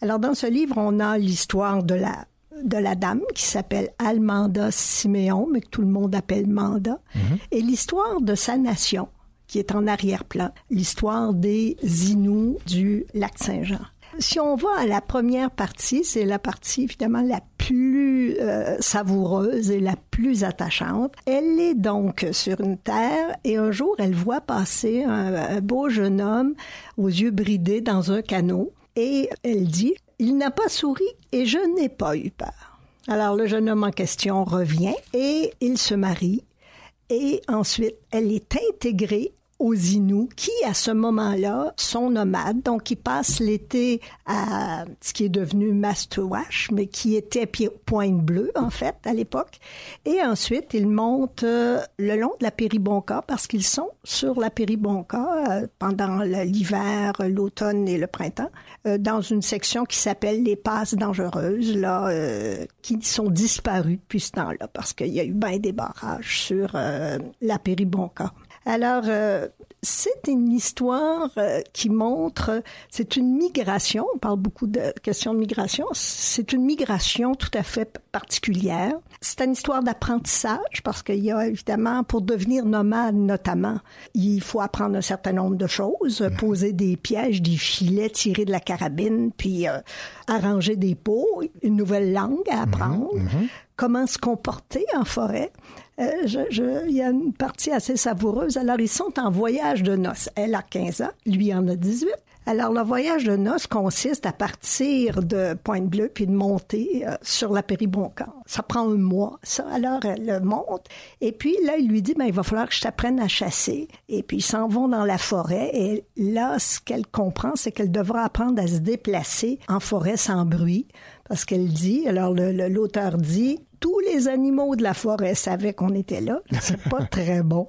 Alors, dans ce livre, on a l'histoire de la, de la dame qui s'appelle Almanda Siméon, mais que tout le monde appelle Manda, mm-hmm. et l'histoire de sa nation qui est en arrière-plan, l'histoire des Innus du Lac Saint-Jean. Si on va à la première partie, c'est la partie, évidemment, la plus euh, savoureuse et la plus attachante. Elle est donc sur une terre et un jour, elle voit passer un, un beau jeune homme aux yeux bridés dans un canot et elle dit « Il n'a pas souri et je n'ai pas eu peur ». Alors, le jeune homme en question revient et il se marie et ensuite, elle est intégrée aux Innus qui, à ce moment-là, sont nomades. Donc, ils passent l'été à ce qui est devenu Mastouache, mais qui était Pointe Bleue, en fait, à l'époque. Et ensuite, ils montent le long de la Péribonka parce qu'ils sont sur la Péribonka pendant l'hiver, l'automne et le printemps, dans une section qui s'appelle les passes dangereuses, là, euh, qui sont disparues depuis ce temps-là parce qu'il y a eu bien des barrages sur euh, la Péribonka. Alors, euh, c'est une histoire euh, qui montre, c'est une migration, on parle beaucoup de questions de migration, c'est une migration tout à fait particulière. C'est une histoire d'apprentissage parce qu'il y a évidemment, pour devenir nomade notamment, il faut apprendre un certain nombre de choses, mmh. poser des pièges, des filets, tirer de la carabine, puis euh, arranger des pots, une nouvelle langue à apprendre. Mmh. Mmh. Comment se comporter en forêt. Euh, je, je, il y a une partie assez savoureuse. Alors, ils sont en voyage de noces. Elle a quinze ans, lui en a dix-huit. Alors, le voyage de noces consiste à partir de Pointe Bleue puis de monter euh, sur la Péribonka. Ça prend un mois, ça. Alors, elle monte. Et puis, là, il lui dit, ben, il va falloir que je t'apprenne à chasser. Et puis, ils s'en vont dans la forêt. Et là, ce qu'elle comprend, c'est qu'elle devra apprendre à se déplacer en forêt sans bruit. Parce qu'elle dit, alors le, le, l'auteur dit, tous les animaux de la forêt savaient qu'on était là. C'est pas très bon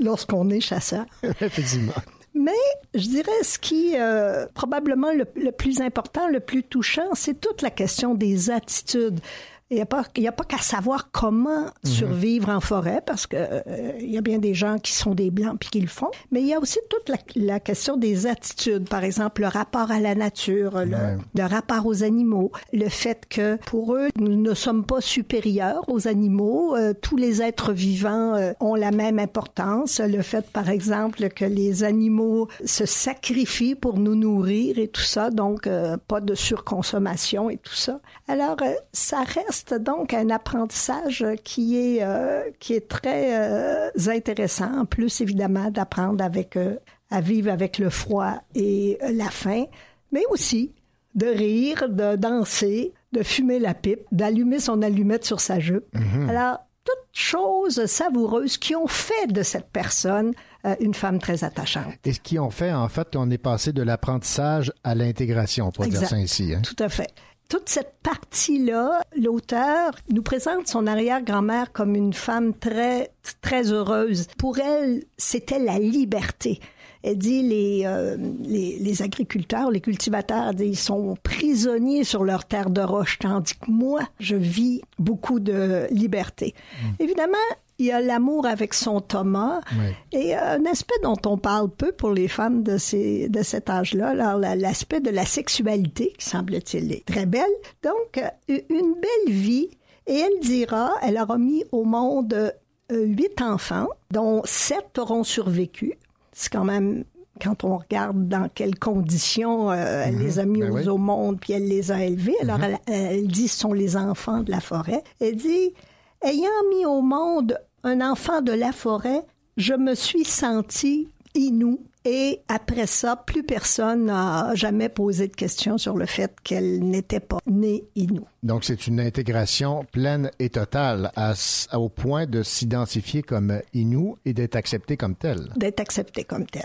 lorsqu'on est chasseur. Effectivement. Mais je dirais ce qui euh, probablement le, le plus important, le plus touchant, c'est toute la question des attitudes. Il n'y a pas, il n'y a pas qu'à savoir comment mmh. survivre en forêt, parce que euh, il y a bien des gens qui sont des blancs puis qui le font, mais il y a aussi toute la, la question des attitudes, par exemple le rapport à la nature, le, mmh. le rapport aux animaux, le fait que pour eux, nous ne sommes pas supérieurs aux animaux, euh, tous les êtres vivants euh, ont la même importance, le fait par exemple que les animaux se sacrifient pour nous nourrir et tout ça, donc euh, pas de surconsommation et tout ça. Alors, euh, ça reste donc un apprentissage qui est, euh, qui est très euh, intéressant, en plus évidemment d'apprendre avec, euh, à vivre avec le froid et euh, la faim, mais aussi de rire, de danser, de fumer la pipe, d'allumer son allumette sur sa jupe. Mmh. Alors, toutes choses savoureuses qui ont fait de cette personne une femme très attachante. Et ce qui ont fait, en fait, on est passé de l'apprentissage à l'intégration, pour exact. Dire ça ainsi. Hein? Tout à fait. Toute cette partie-là, l'auteur nous présente son arrière-grand-mère comme une femme très, très heureuse. Pour elle, c'était la liberté. Elle dit les, euh, les, les agriculteurs, les cultivateurs, elle dit, ils sont prisonniers sur leur terre de roche, tandis que moi, je vis beaucoup de liberté. Mmh. Évidemment, il y a l'amour avec son Thomas oui. et un aspect dont on parle peu pour les femmes de, ces, de cet âge-là, alors l'aspect de la sexualité, qui semble-t-il est très belle. Donc, une belle vie. Et elle dira, elle aura mis au monde huit enfants, dont sept auront survécu. C'est quand même... Quand on regarde dans quelles conditions euh, elle mmh, les a mis ben aux, oui. au monde puis elle les a élevés, alors mmh. elle, elle dit ce sont les enfants de la forêt. Elle dit, ayant mis au monde un enfant de la forêt, je me suis sentie Innu. Et après ça, plus personne n'a jamais posé de questions sur le fait qu'elle n'était pas née Innu. Donc, c'est une intégration pleine et totale à, au point de s'identifier comme Innu et d'être acceptée comme telle. D'être acceptée comme telle.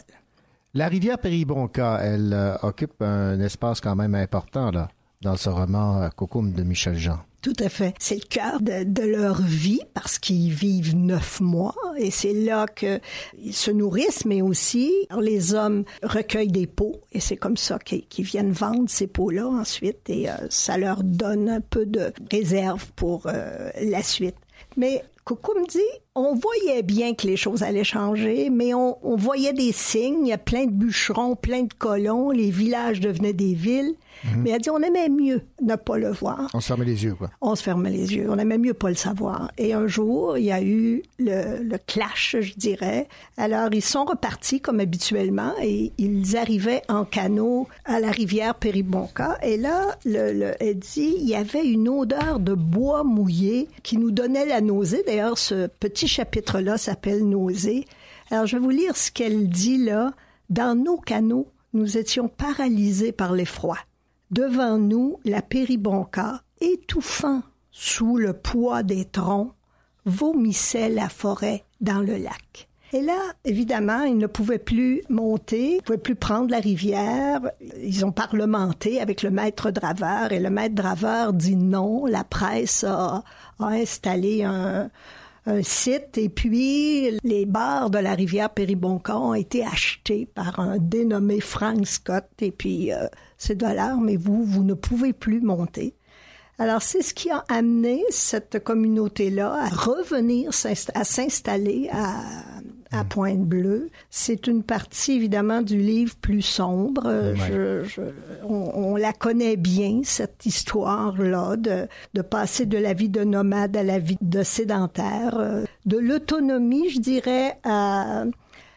La rivière Péribonka, elle euh, occupe un espace quand même important là, dans ce roman « Cocoum » de Michel Jean. Tout à fait. C'est le cœur de, de leur vie parce qu'ils vivent neuf mois et c'est là qu'ils se nourrissent, mais aussi les hommes recueillent des peaux et c'est comme ça qu'ils, qu'ils viennent vendre ces peaux-là ensuite et euh, ça leur donne un peu de réserve pour euh, la suite. Mais Cocoum dit on voyait bien que les choses allaient changer, mais on, on voyait des signes. Il y a plein de bûcherons, plein de colons. Les villages devenaient des villes. Mmh. Mais elle dit, on aimait mieux ne pas le voir. On se fermait les yeux, quoi. On se fermait les yeux. On aimait mieux pas le savoir. Et un jour, il y a eu le, le clash, je dirais. Alors, ils sont repartis comme habituellement et ils arrivaient en canot à la rivière Péribonka. Et là, le, le, elle dit, il y avait une odeur de bois mouillé qui nous donnait la nausée. D'ailleurs, ce petit Ce chapitre-là s'appelle « Nausée ». Alors, je vais vous lire ce qu'elle dit là. « Dans nos canaux, nous étions paralysés par l'effroi. Devant nous, la Péribonka, étouffant sous le poids des troncs, vomissait la forêt dans le lac. » Et là, évidemment, ils ne pouvaient plus monter, ils ne pouvaient plus prendre la rivière. Ils ont parlementé avec le maître draveur et le maître draveur dit non. La presse a, a installé un... un site, et puis les bars de la rivière Péribonka ont été achetés par un dénommé Frank Scott, et puis euh, c'est de l'art, mais vous, vous ne pouvez plus monter. Alors, c'est ce qui a amené cette communauté-là à revenir, à s'installer à, à Pointe Bleue. C'est une partie, évidemment, du livre plus sombre. Ouais. Je, je, on, on la connaît bien, cette histoire-là, de, de passer de la vie de nomade à la vie de sédentaire, de l'autonomie, je dirais, à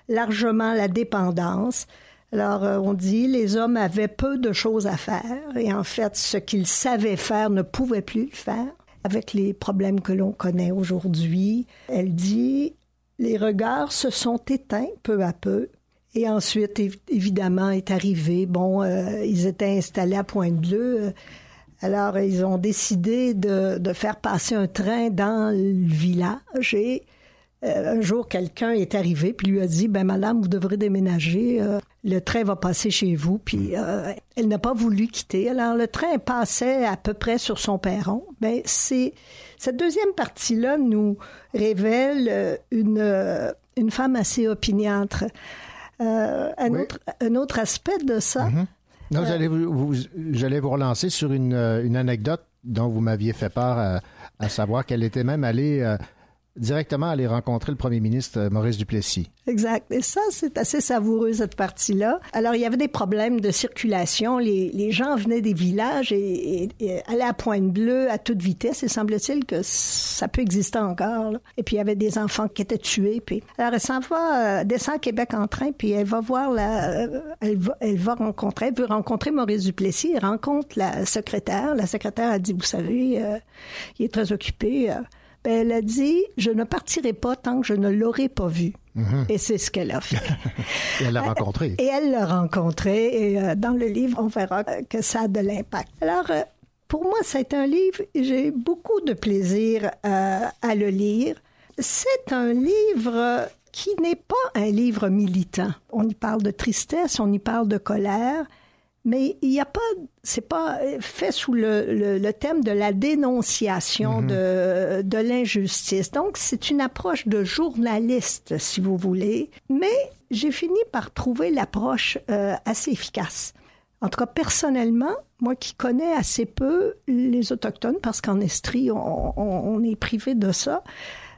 largement la dépendance. Alors, on dit, les hommes avaient peu de choses à faire et en fait, ce qu'ils savaient faire ne pouvaient plus le faire. Avec les problèmes que l'on connaît aujourd'hui, elle dit, les regards se sont éteints peu à peu et ensuite, évidemment, est arrivé, bon, euh, ils étaient installés à Pointe Bleue. Alors, ils ont décidé de, de faire passer un train dans le village et euh, un jour, quelqu'un est arrivé puis lui a dit, ben madame, vous devrez déménager. Euh, Le train va passer chez vous, puis euh, elle n'a pas voulu quitter. Alors, le train passait à peu près sur son perron. Bien, c'est, cette deuxième partie-là nous révèle une, une femme assez opiniâtre. Euh, un, oui. autre, un autre aspect de ça... Mm-hmm. Non, euh, j'allais, vous, vous, j'allais vous relancer sur une, une anecdote dont vous m'aviez fait part, à, à savoir qu'elle était même allée... Euh, directement aller rencontrer le premier ministre Maurice Duplessis. Exact. Et ça, c'est assez savoureux, cette partie-là. Alors, il y avait des problèmes de circulation. Les, les gens venaient des villages et, et, et allaient à Pointe Bleue à toute vitesse. Et semble-t-il que ça peut exister encore, là. Et puis, il y avait des enfants qui étaient tués. Puis... Alors, elle s'en va, euh, descend à Québec en train, puis elle va voir la... Euh, elle, va, elle va rencontrer, elle veut rencontrer Maurice Duplessis. Elle rencontre la secrétaire. La secrétaire a dit, vous savez, euh, il est très occupé... Euh, Elle a dit, je ne partirai pas tant que je ne l'aurai pas vu. Mmh. Et c'est ce qu'elle a fait. Et elle l'a rencontré. Et elle l'a rencontré. Et euh, dans le livre, on verra que ça a de l'impact. Alors, euh, pour moi, c'est un livre, j'ai beaucoup de plaisir euh, à le lire. C'est un livre qui n'est pas un livre militant. On y parle de tristesse, on y parle de colère. Mais il n'y a pas, c'est pas fait sous le, le, le thème de la dénonciation, mmh. de, de l'injustice. Donc, c'est une approche de journaliste, si vous voulez. Mais j'ai fini par trouver l'approche euh, assez efficace. En tout cas, personnellement, moi qui connais assez peu les Autochtones, parce qu'en Estrie, on, on, on est privé de ça,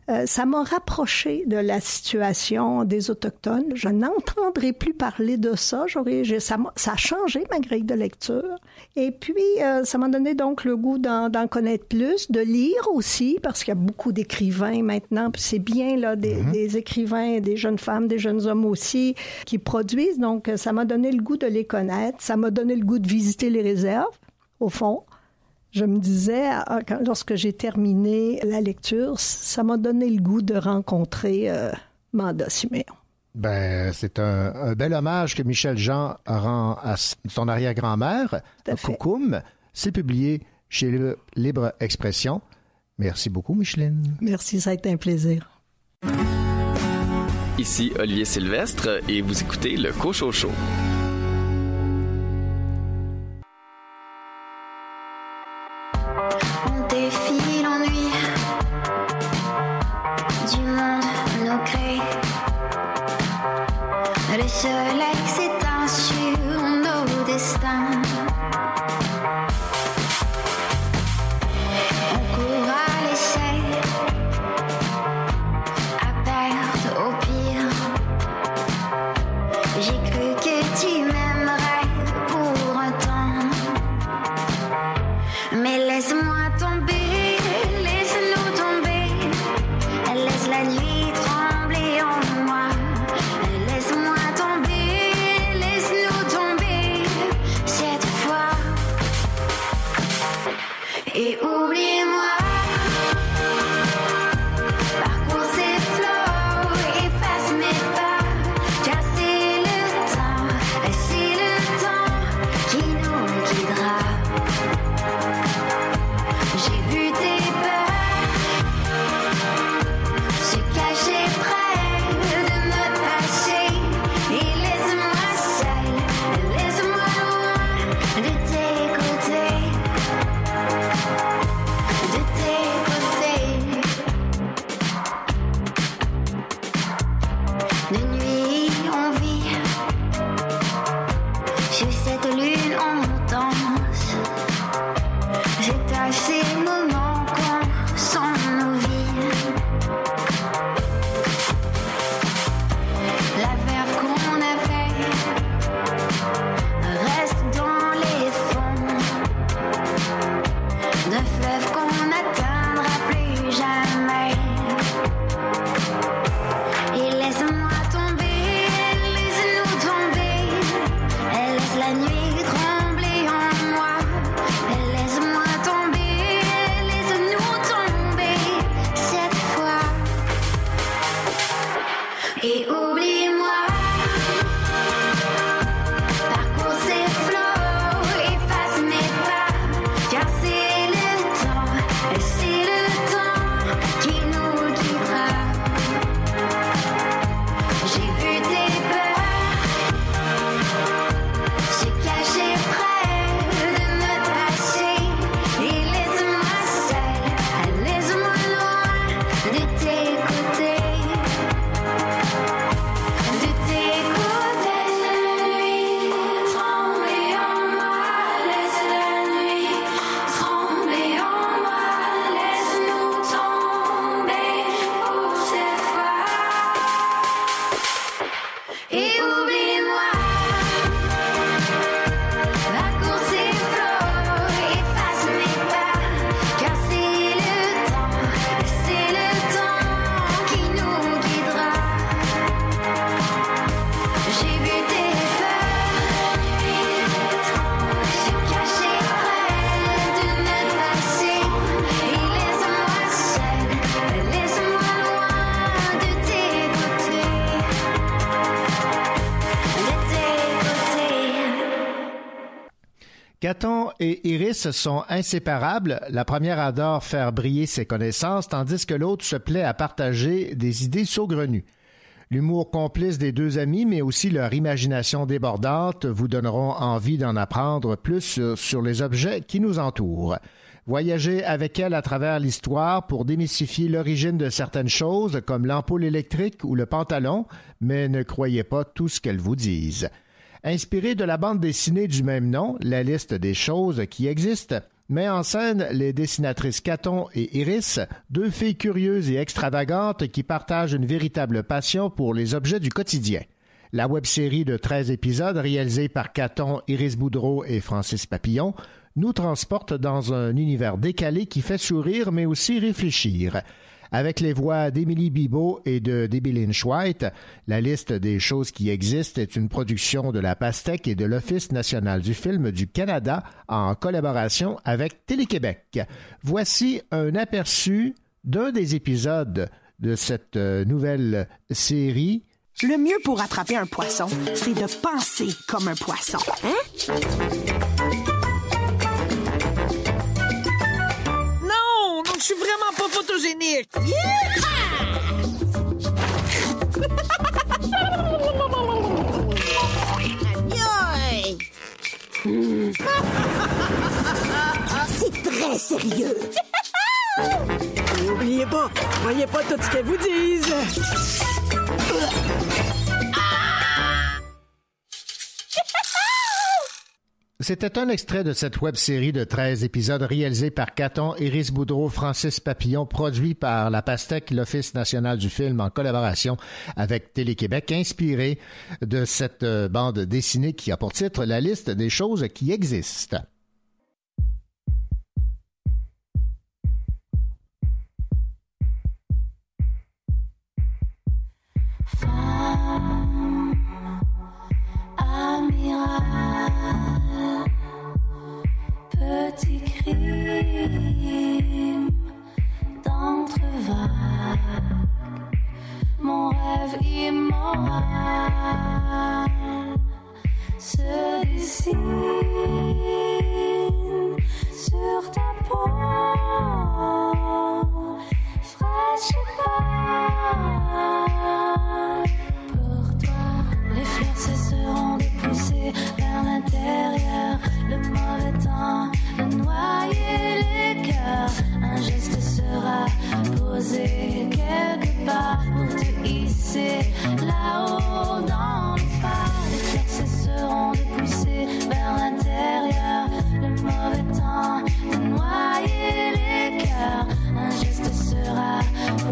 Euh, ça m'a rapproché de la situation des Autochtones. Je n'entendrai plus parler de ça. J'aurais, j'ai, ça, ça a changé ma grille de lecture. Et puis, euh, ça m'a donné donc le goût d'en, d'en connaître plus, de lire aussi, parce qu'il y a beaucoup d'écrivains maintenant. Puis c'est bien, là, des, mm-hmm. des écrivains, des jeunes femmes, des jeunes hommes aussi, qui produisent. Donc, ça m'a donné le goût de les connaître. Ça m'a donné le goût de visiter les réserves, au fond. Je me disais, lorsque j'ai terminé la lecture, ça m'a donné le goût de rencontrer euh, Manda Siméon. Ben, c'est un, un bel hommage que Michel Jean rend à son arrière-grand-mère, Koukoum. C'est publié chez Libre Expression. Merci beaucoup, Micheline. Merci, ça a été un plaisir. Ici Olivier Sylvestre et vous écoutez le Cochocho. Caton et Iris sont inséparables. La première adore faire briller ses connaissances, tandis que l'autre se plaît à partager des idées saugrenues. L'humour complice des deux amis, mais aussi leur imagination débordante, vous donneront envie d'en apprendre plus sur, sur les objets qui nous entourent. Voyager avec elle à travers l'histoire pour démystifier l'origine de certaines choses, comme l'ampoule électrique ou le pantalon, mais ne croyez pas tout ce qu'elles vous disent. Inspiré de la bande dessinée du même nom, la liste des choses qui existent, met en scène les dessinatrices Caton et Iris, deux filles curieuses et extravagantes qui partagent une véritable passion pour les objets du quotidien. La web-série de treize épisodes réalisée par Caton, Iris Boudreau et Francis Papillon nous transporte dans un univers décalé qui fait sourire mais aussi réfléchir. Avec les voix d'Émilie Bibeau et de Debbie Lynch White, la liste des choses qui existent est une production de la Pastèque et de l'Office national du film du Canada en collaboration avec Télé-Québec. Voici un aperçu d'un des épisodes de cette nouvelle série. Le mieux pour attraper un poisson, c'est de penser comme un poisson. Hein? Je suis vraiment pas photogénique. C'est très sérieux. N'oubliez pas, croyez pas tout ce qu'elles vous disent. C'était un extrait de cette web-série de treize épisodes réalisée par Caton, Iris Boudreau, Francis Papillon, produit par La Pastèque, l'Office national du film en collaboration avec Télé-Québec, inspiré de cette bande dessinée qui a pour titre La liste des choses qui existent. Femme admirable, petit crime d'entre-vagues, mon rêve immoral se dessine sur ta peau fraîche et pâle. Pour toi, les fleurs cesseront de pousser vers l'intérieur. Le mauvais temps de noyer les cœurs. Un geste sera posé quelque part pour te hisser là-haut dans le phare. Les fleurs cesseront de pousser vers l'intérieur. Le mauvais temps de noyer les cœurs. Un geste sera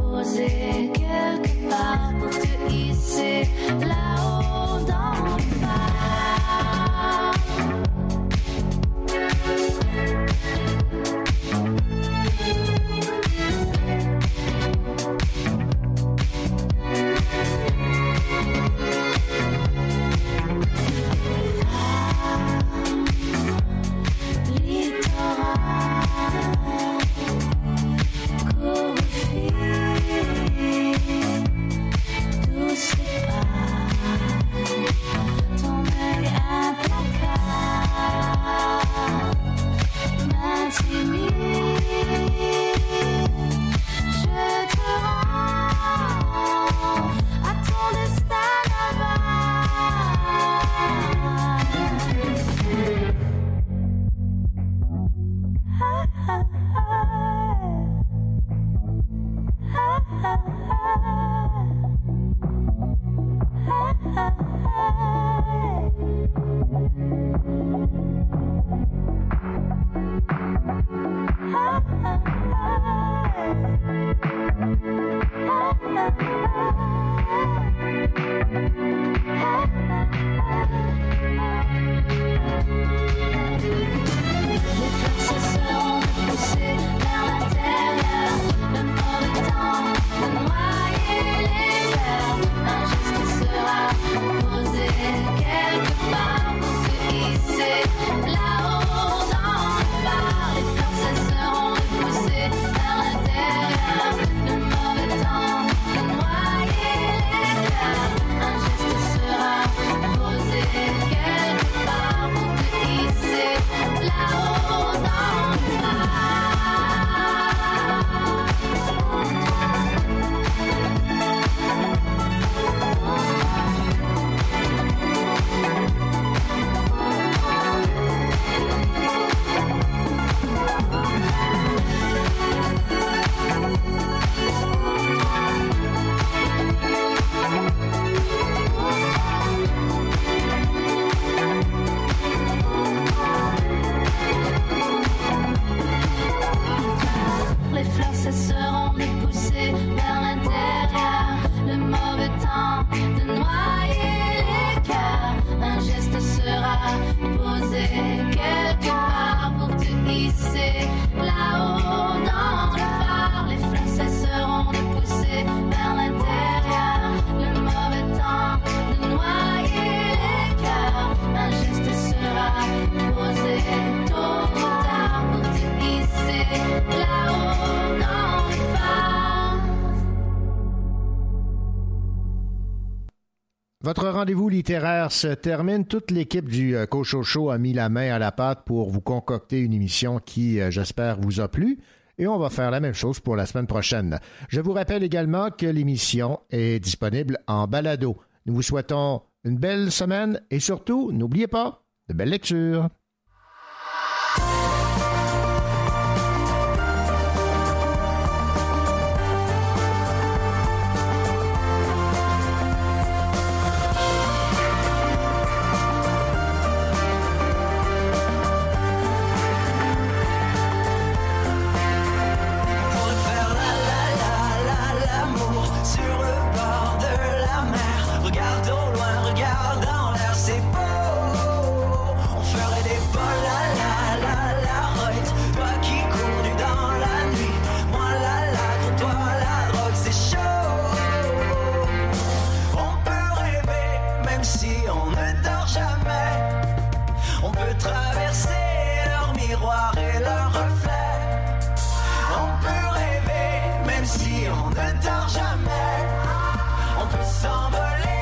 posé quelque part pour te hisser là-haut dans le phare. Wow. Votre rendez-vous littéraire se termine. Toute l'équipe du Cochocho a mis la main à la pâte pour vous concocter une émission qui, j'espère, vous a plu. Et on va faire la même chose pour la semaine prochaine. Je vous rappelle également que l'émission est disponible en balado. Nous vous souhaitons une belle semaine et surtout, n'oubliez pas, de belles lectures. On ne dort jamais, on peut s'envoler.